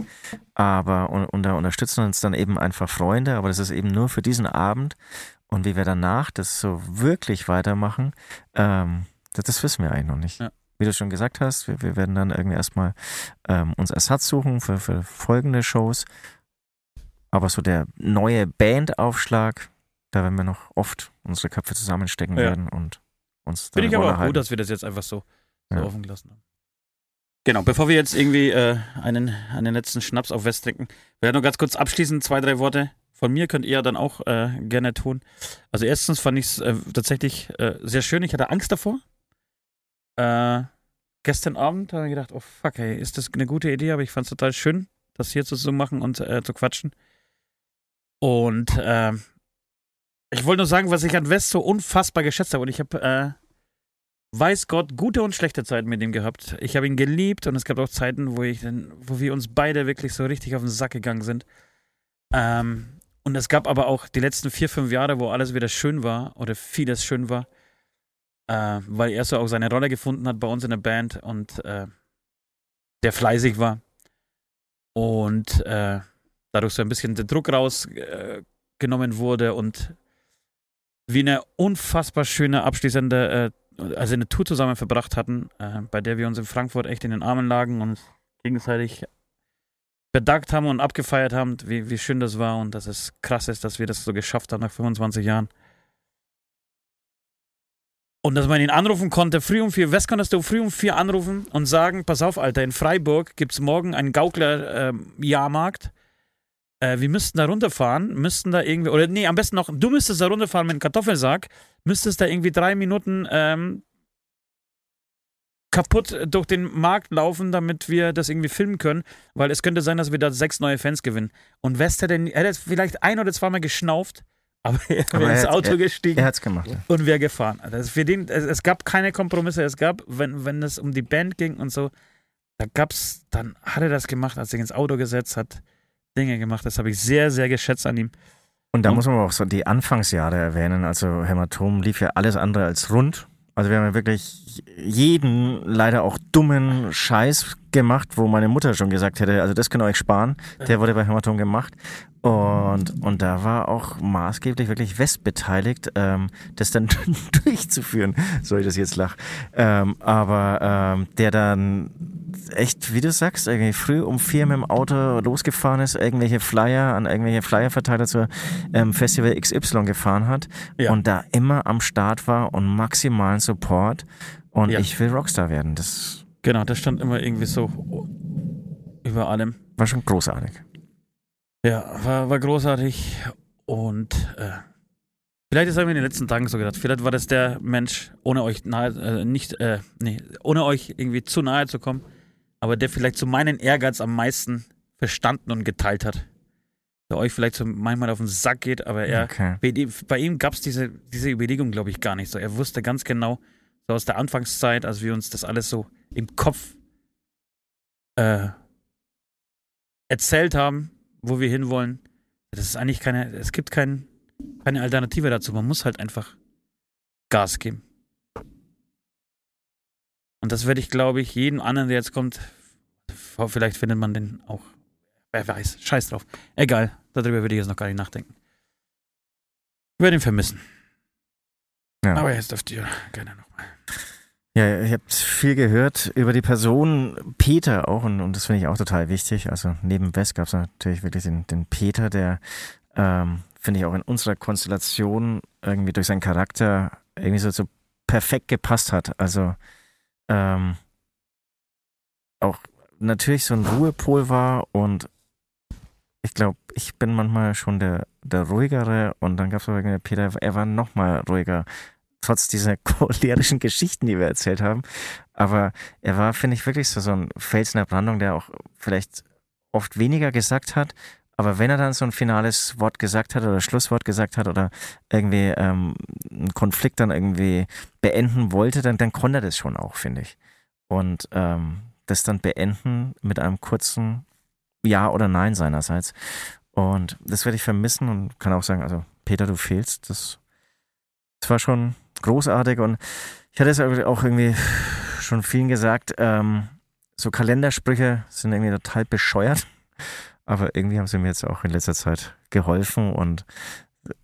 aber und, und da unterstützen uns dann eben einfach Freunde, aber das ist eben nur für diesen Abend. Und wie wir danach das so wirklich weitermachen, ähm, das wissen wir eigentlich noch nicht. Ja. wie du schon gesagt hast, wir, wir werden dann irgendwie erstmal ähm, uns Ersatz suchen für, für folgende Shows. Aber so der neue Bandaufschlag, da werden wir noch oft unsere Köpfe zusammenstecken ja. werden und uns dann. Bin ich aber auch froh, dass wir das jetzt einfach so, so ja. offen gelassen haben. Genau, bevor wir jetzt irgendwie äh, einen, einen letzten Schnaps auf West trinken, wir werden noch ganz kurz abschließend zwei, drei Worte. Von mir könnt ihr ja dann auch äh, gerne tun. Also erstens fand ich es äh, tatsächlich äh, sehr schön. Ich hatte Angst davor. Äh, gestern Abend habe ich gedacht, oh fuck, ey, ist das eine gute Idee? Aber ich fand es total schön, das hier zu machen und äh, zu quatschen. Und äh, ich wollte nur sagen, was ich an West so unfassbar geschätzt habe. Und ich habe, äh, weiß Gott, gute und schlechte Zeiten mit ihm gehabt. Ich habe ihn geliebt und es gab auch Zeiten, wo, ich dann, wo wir uns beide wirklich so richtig auf den Sack gegangen sind. Ähm, Und es gab aber auch die letzten vier, fünf Jahre, wo alles wieder schön war oder vieles schön war, äh, weil er so auch seine Rolle gefunden hat bei uns in der Band und äh, der fleißig war und äh, dadurch so ein bisschen der Druck rausgenommen äh, wurde und wie eine unfassbar schöne abschließende, äh, also eine Tour zusammen verbracht hatten, äh, bei der wir uns in Frankfurt echt in den Armen lagen und gegenseitig bedankt haben und abgefeiert haben, wie, wie schön das war und dass es krass ist, dass wir das so geschafft haben nach fünfundzwanzig Jahren. Und dass man ihn anrufen konnte, früh um vier, West konntest du früh um vier anrufen und sagen, pass auf, Alter, in Freiburg gibt es morgen einen Gaukler-Jahrmarkt. Äh, äh, wir müssten da runterfahren, müssten da irgendwie, oder nee, am besten noch, du müsstest da runterfahren mit einem Kartoffelsack, müsstest da irgendwie drei Minuten ähm, kaputt durch den Markt laufen, damit wir das irgendwie filmen können, weil es könnte sein, dass wir da sechs neue Fans gewinnen. Und West hätte, hätte vielleicht ein oder zweimal geschnauft, aber er wäre ins Auto er, gestiegen er hat's gemacht, ja. und wäre gefahren. Also für den, es, es gab keine Kompromisse, es gab, wenn, wenn es um die Band ging und so, da gab's, dann hat er das gemacht, als er sich ins Auto gesetzt hat, Dinge gemacht, das habe ich sehr, sehr geschätzt an ihm. Und da und, muss man auch so die Anfangsjahre erwähnen, also Hämatom lief ja alles andere als rund. Also wir haben ja wirklich jeden leider auch dummen Scheiß gemacht, wo meine Mutter schon gesagt hätte, also das könnt ihr euch sparen. Der wurde bei Hämatom gemacht. Und, und da war auch maßgeblich wirklich West beteiligt, ähm, das dann durchzuführen, so ich das jetzt lache. Ähm, aber ähm, der dann echt, wie du sagst, irgendwie früh um vier mit dem Auto losgefahren ist, irgendwelche Flyer an irgendwelche Flyerverteiler zur ähm, Festival X Y gefahren hat ja. und da immer am Start war und maximalen Support und ja. ich will Rockstar werden. Das genau, das stand immer irgendwie so über allem. War schon großartig. Ja, war, war großartig und äh, vielleicht ist er mir in den letzten Tagen so gedacht, vielleicht war das der Mensch, ohne euch nahe, äh, nicht, äh, nee, ohne euch irgendwie zu nahe zu kommen, aber der vielleicht so meinen Ehrgeiz am meisten verstanden und geteilt hat. Der euch vielleicht so manchmal auf den Sack geht, aber er, okay. bei, bei ihm gab es diese, diese Überlegung, glaube ich, gar nicht so. Er wusste ganz genau, so aus der Anfangszeit, als wir uns das alles so im Kopf äh, erzählt haben, wo wir hinwollen, das ist eigentlich keine, es gibt kein, keine Alternative dazu. Man muss halt einfach Gas geben. Und das werde ich, glaube ich, jedem anderen, der jetzt kommt, vielleicht findet man den auch, wer weiß, scheiß drauf. Egal, darüber würde ich jetzt noch gar nicht nachdenken. Ich werde ihn vermissen. Ja. Aber jetzt dürft ihr gerne nochmal. Ja, ihr habt viel gehört über die Person Peter auch und, und das finde ich auch total wichtig. Also neben West gab es natürlich wirklich den, den Peter, der ähm, finde ich auch in unserer Konstellation irgendwie durch seinen Charakter irgendwie so, so perfekt gepasst hat. Also ähm, auch natürlich so ein Ruhepol war und ich glaube, ich bin manchmal schon der, der ruhigere und dann gab es aber den Peter, er war nochmal ruhiger. Trotz dieser cholerischen Geschichten, die wir erzählt haben. Aber er war, finde ich, wirklich so, so ein Fels in der Brandung, der auch vielleicht oft weniger gesagt hat. Aber wenn er dann so ein finales Wort gesagt hat oder Schlusswort gesagt hat oder irgendwie ähm, einen Konflikt dann irgendwie beenden wollte, dann, dann konnte er das schon auch, finde ich. Und ähm, das dann beenden mit einem kurzen Ja oder Nein seinerseits. Und das werde ich vermissen und kann auch sagen, also Peter, du fehlst, das... Es war schon großartig und ich hatte es auch irgendwie schon vielen gesagt, ähm, so Kalendersprüche sind irgendwie total bescheuert, aber irgendwie haben sie mir jetzt auch in letzter Zeit geholfen und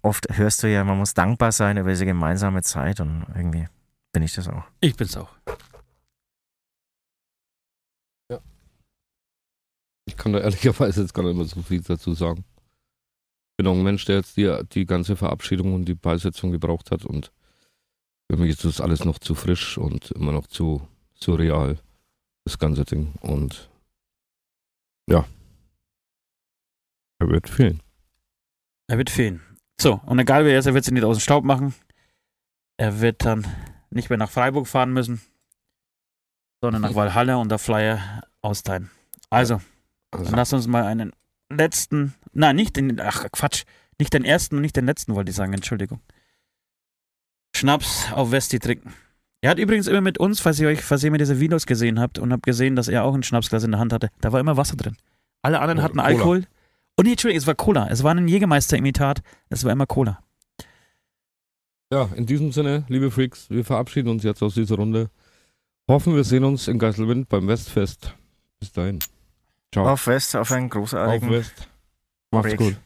oft hörst du ja, man muss dankbar sein über diese gemeinsame Zeit und irgendwie bin ich das auch. Ich bin's auch. Ich kann da ehrlicherweise jetzt gar nicht mehr so viel dazu sagen. Ich bin auch ein Mensch, der jetzt die, die ganze Verabschiedung und die Beisetzung gebraucht hat, und für mich ist das alles noch zu frisch und immer noch zu surreal, das ganze Ding. Und ja, er wird fehlen. Er wird fehlen. So, und egal wer er ist, er wird sie nicht aus dem Staub machen. Er wird dann nicht mehr nach Freiburg fahren müssen, sondern nach Walhalla und der Flyer austeilen. Also, also, dann lass uns mal einen letzten, nein, nicht den, ach Quatsch, nicht den ersten und nicht den letzten, wollte ich sagen, Entschuldigung. Schnaps auf Westi trinken. Er hat übrigens immer mit uns, falls ihr euch, falls ihr mir diese Videos gesehen habt und habt gesehen, dass er auch ein Schnapsglas in der Hand hatte, da war immer Wasser drin. Alle anderen hatten Cola. Alkohol. Oh nee, Entschuldigung, es war Cola. Es war ein Jägermeister-Imitat. Es war immer Cola. Ja, in diesem Sinne, liebe Freaks, wir verabschieden uns jetzt aus dieser Runde. Hoffen, wir sehen uns in Geiselwind beim Westfest. Bis dahin. Ciao. Auf West, auf einen großartigen. Auf West. Macht's gut.